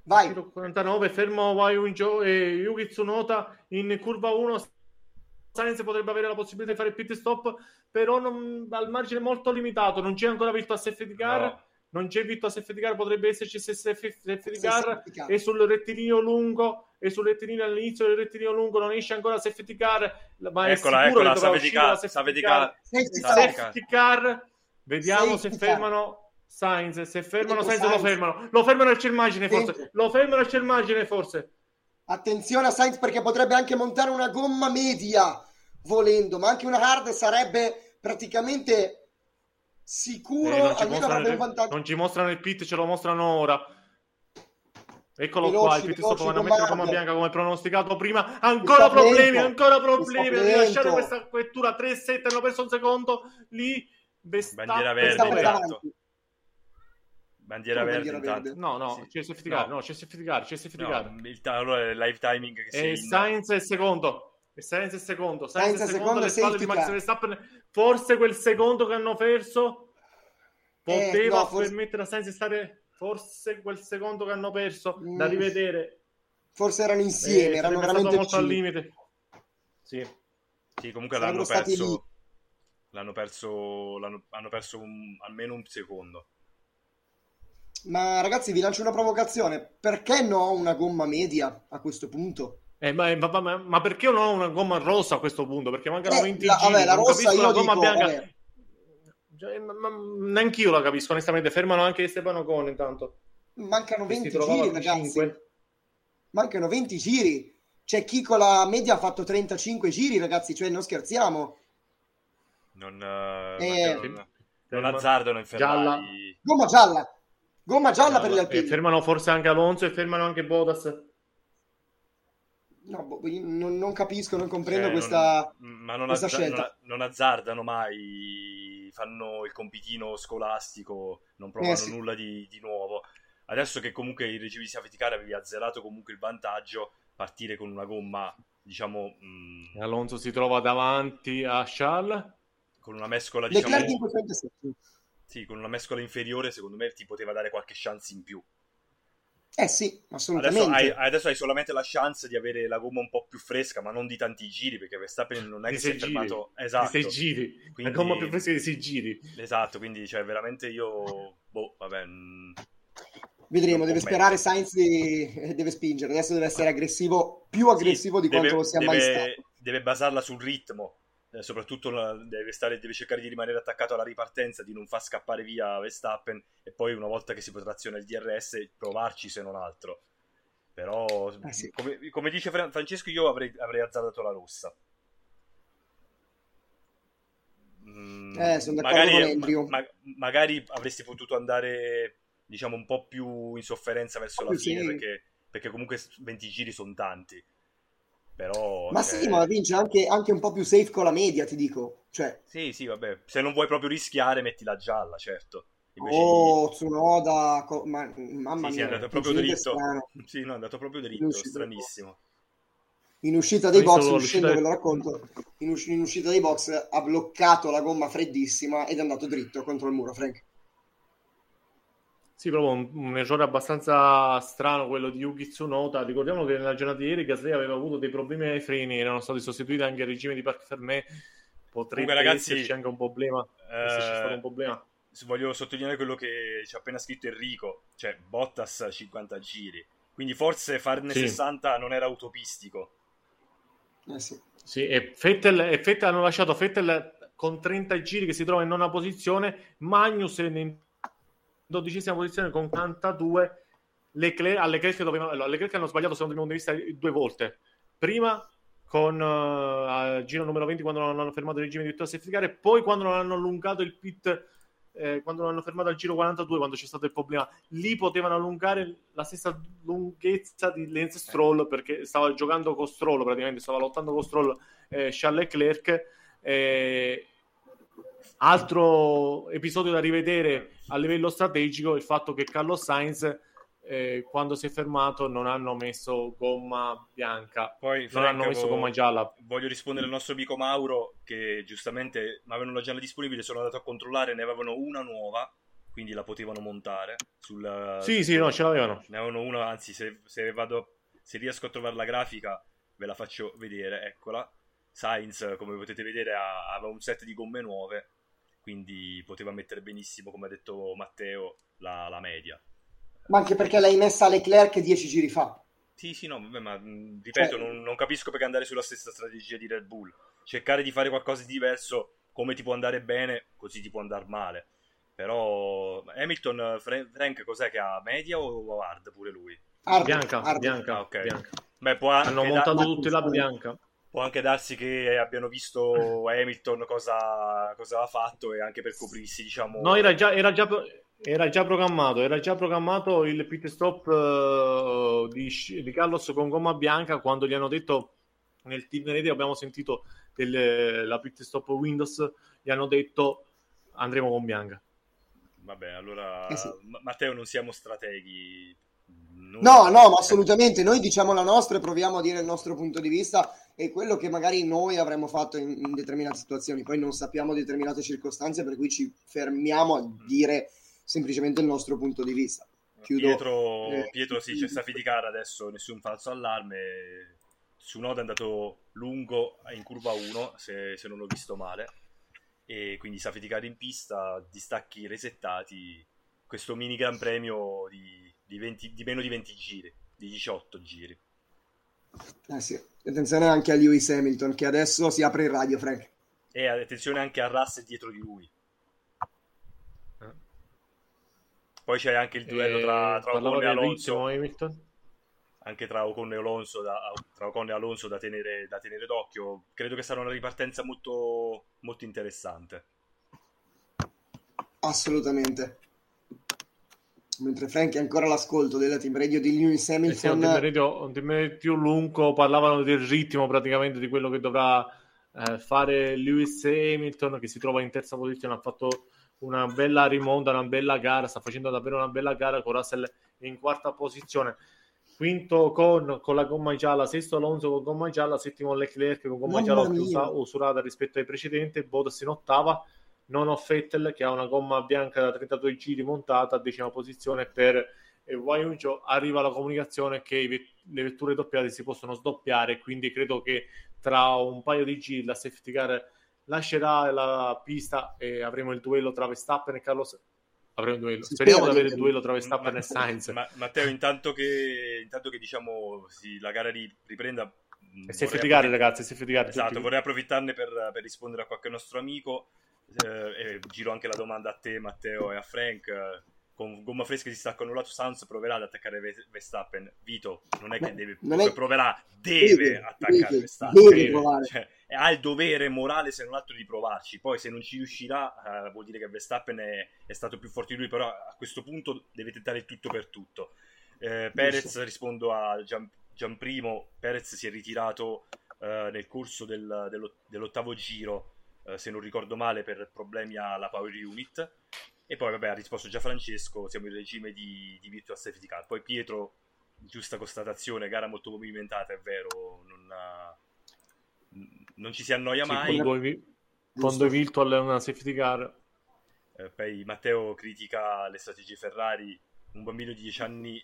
vai. quarantanove, fermo Guanyu Zhou e Yuki Tsunoda in curva uno. Sainz potrebbe avere la possibilità di fare il pit stop, però non... al margine molto limitato, non c'è ancora virtual safety car. No. Non c'è vitto a safety car, potrebbe esserci se safety car, e sul rettilineo lungo, e sul rettilineo all'inizio del rettilineo lungo non esce ancora safety car, ma eccola, è sicuro eccola, che dovrà uscire la safety car. Safety car. Safety safety car. car. Vediamo safety se fermano Sainz, se fermano Sainz, Sainz lo fermano, lo fermano e c'è il margine forse, safety. lo fermano e c'è il margine forse. Attenzione a Sainz perché potrebbe anche montare una gomma media volendo, ma anche una hard sarebbe praticamente... sicuro, eh, non, ci mostrano, non ci mostrano il pit, ce lo mostrano ora. Eccolo veloci, qua, il pit stop vanno a mettere gomma bianca come pronosticato prima. Ancora problemi, lento, ancora problemi per rilasciare questa vettura. tre sette, hanno perso un secondo lì. Besta... bandiera verde intanto. Bandiera no, verde intanto. No, no, sì. c'è safety car, no. no, c'è safety car, c'è safety car. No, il t- allora il live timing che si... E Sainz è secondo. E Sainz è secondo, Sainz è secondo alle spalle di Max Verstappen. Forse quel secondo che hanno perso poteva eh, no, forse... permettere a Sainz di stare. Forse quel secondo che hanno perso mm. da rivedere. Forse erano insieme, eh, erano veramente molto al limite. Sì, sì comunque l'hanno perso, l'hanno perso. L'hanno perso. Hanno perso un, almeno un secondo. Ma ragazzi, vi lancio una provocazione: perché no una gomma media a questo punto? Eh, ma, ma, ma perché io non ho una gomma rossa a questo punto? Perché mancano eh, venti la, giri, vabbè, la rossa io la gomma dico, bianca. Cioè, ma, ma, neanch'io la capisco, onestamente. Fermano anche Esteban Ocon intanto. Mancano venti giri, ragazzi. Mancano venti giri. C'è chi con la media ha fatto trentacinque giri, ragazzi. Cioè, non scherziamo. Non, eh, non, non azzardano in Ferrari. Gialla. Gomma gialla. Gomma gialla no, per gli Alpini. Eh, fermano forse anche Alonso e fermano anche Bottas. No, non, non capisco, non comprendo eh, questa, non, ma non questa azza- scelta. Non, non azzardano mai, fanno il compitino scolastico, non provano eh, sì. nulla di, di nuovo. Adesso che comunque i regimi di safety car avevi azzerato comunque il vantaggio, partire con una gomma, diciamo... Mh, Alonso si trova davanti a Charles? Con una mescola, diciamo... Sì, con una mescola inferiore, secondo me ti poteva dare qualche chance in più. Eh sì, assolutamente. Adesso hai, adesso hai solamente la chance di avere la gomma un po' più fresca, ma non di tanti giri, perché Verstappen non è che si è fermato... Esatto. Di sei giri, quindi... la gomma più fresca di sei giri. Esatto, quindi cioè veramente io... Boh, vabbè... Vedremo, deve sperare Sainz di... deve spingere, adesso deve essere aggressivo, più aggressivo sì, di quanto deve, lo sia deve, mai stato. Deve basarla sul ritmo. eh, soprattutto la, deve, stare, deve cercare di rimanere attaccato alla ripartenza, di non far scappare via Verstappen, e poi una volta che si potrà azionare il D R S provarci se non altro. Però ah, sì. come, come dice Fran- Francesco, io avrei, avrei azzardato la rossa. Mm, eh, sono magari, ma, ma, magari avresti potuto andare, diciamo, un po' più in sofferenza verso oh, la sì. fine, perché, perché comunque venti giri sono tanti. Però, ma cioè... sì, ma vince anche, anche un po' più safe con la media, ti dico. Cioè... Sì, sì, vabbè. Se non vuoi proprio rischiare, metti la gialla, certo. Invece oh, di... Tsunoda, co... ma... mamma sì, mia. Sì, è andato proprio dritto. Sì, no, è andato proprio dritto, stranissimo. In uscita dei box, uscendo ve lo racconto, in, usc- in uscita dei box ha bloccato la gomma freddissima ed è andato dritto contro il muro, Frank. Sì, proprio un, un errore abbastanza strano quello di Yuki Tsunoda. Ricordiamo che nella giornata di ieri Gasly aveva avuto dei problemi ai freni, erano stati sostituiti anche il regime di parc fermé. Potrebbe ragazzi, esserci anche un problema. Eh, esserci stato un problema. Voglio sottolineare quello che ci ha appena scritto Enrico, cioè Bottas cinquanta giri, quindi forse farne sì. sessanta non era utopistico. Eh sì. Sì, e Vettel, e Vettel hanno lasciato Vettel con trenta giri che si trova in nona posizione, Magnussen in dodicesima posizione con ottantadue. Leclerc, alle Leclerc, dovevano, alle Leclerc hanno sbagliato secondo il mio punto di vista due volte, prima con uh, al giro numero venti quando non hanno fermato il regime di vittoria safety car, e poi quando non hanno allungato il pit, eh, quando non hanno fermato al giro quarantadue, quando c'è stato il problema lì potevano allungare la stessa lunghezza di Lance Stroll, perché stava giocando con Stroll, praticamente stava lottando con Stroll eh, Charles Leclerc. eh, Altro episodio da rivedere a livello strategico, il fatto che Carlos Sainz, eh, quando si è fermato, non hanno messo gomma bianca, poi non hanno messo gomma gialla. Voglio rispondere al nostro amico Mauro, che giustamente avevano la gialla disponibile, sono andato a controllare, ne avevano una nuova, quindi la potevano montare sulla... Sì, sì, no, ce l'avevano. Ne avevano una, anzi, se, se vado, se riesco a trovare la grafica ve la faccio vedere, eccola. Sainz, come potete vedere, ha, aveva un set di gomme nuove, quindi poteva mettere benissimo, come ha detto Matteo, la, la media. Ma anche perché l'hai messa a Leclerc dieci giri fa. Sì, sì, no, vabbè, ma ripeto, eh. non, non capisco perché andare sulla stessa strategia di Red Bull. Cercare di fare qualcosa di diverso, come ti può andare bene, così ti può andare male. Però Hamilton, Frank, Frank cos'è che ha? Media o hard pure lui? Hard, bianca, hard. bianca, ah, okay. bianca. Beh, può hanno montato da... tutte la bianca. Può anche darsi che abbiano visto Hamilton cosa, cosa ha fatto, e anche per coprirsi, diciamo... No, era già, era già, era già programmato, era già programmato il pit stop uh, di, di Carlos con gomma bianca, quando gli hanno detto, nel team rete abbiamo sentito del, la pit stop Windows, gli hanno detto andremo con bianca. Vabbè, allora eh sì. Matteo, non siamo strateghi. Non... No, no, ma assolutamente, noi diciamo la nostra e proviamo a dire il nostro punto di vista e quello che magari noi avremmo fatto in, in determinate situazioni, poi non sappiamo determinate circostanze, per cui ci fermiamo a dire semplicemente il nostro punto di vista. Chiudo. Pietro, eh, Pietro sì, c'è stato di cara adesso, nessun falso allarme, Tsunoda è andato lungo in curva uno, se, se non l'ho visto male, e quindi safety car in pista, distacchi resettati, questo mini gran premio di... Di, venti, di meno di venti giri, di diciotto giri. Eh sì. Attenzione anche a Lewis Hamilton, che adesso si apre il radio, Frank. E attenzione anche a Russell dietro di lui. Eh. Poi c'è anche il duello eh, tra, tra Ocon e Alonso. Hamilton. Anche tra Ocon e Alonso, da, tra Ocon e Alonso da, tenere, da tenere d'occhio. Credo che sarà una ripartenza molto, molto interessante. Assolutamente. Mentre Frank è ancora all'ascolto della team radio di Lewis Hamilton, eh sì, un team radio, un team radio più lungo, parlavano del ritmo, praticamente di quello che dovrà eh, fare Lewis Hamilton, che si trova in terza posizione, ha fatto una bella rimonta, una bella gara, sta facendo davvero una bella gara con Russell in quarta posizione, quinto con, con la gomma gialla, sesto Alonso con gomma gialla, settimo Leclerc con gomma gialla usa, usurata rispetto ai precedenti, Bottas in ottava, nono Vettel che ha una gomma bianca da trentadue giri montata, decima posizione per Guanyu Zhou. Arriva la comunicazione che i vett- le vetture doppiate si possono sdoppiare, quindi credo che tra un paio di giri la safety car lascerà la pista e avremo il duello tra Verstappen e Carlos. Avremo il duello. Speriamo di avere il duello tra Verstappen e Sainz. Ma- Matteo, intanto che, intanto che diciamo, sì, la gara riprenda, E safety car, ragazzi, safety car. Esatto, tutti. Vorrei approfittarne per, per rispondere a qualche nostro amico. Eh, e giro anche la domanda a te, Matteo, e a Frank. Con gomma fresca si sta annullato, Sainz proverà ad attaccare Verstappen. Vito, non è che Beh, deve, non è... proverà, deve, deve attaccare deve, Verstappen. Deve deve. Cioè, ha il dovere morale, se non altro, di provarci. Poi se non ci riuscirà, eh, vuol dire che Verstappen è, è stato più forte di lui, però a questo punto deve tentare il tutto per tutto. Eh, Perez, rispondo a Gian, Gian Primo, Perez si è ritirato eh, nel corso del, dello, dell'ottavo giro, eh, se non ricordo male, per problemi alla power unit. E poi vabbè, ha risposto già Francesco, siamo in regime di, di virtual safety car. Poi Pietro, giusta constatazione, gara molto movimentata, è vero, non, ha... non ci si annoia sì, mai. Quando, quando virtual è una safety car. Eh, poi Matteo critica le strategie Ferrari, un bambino di dieci anni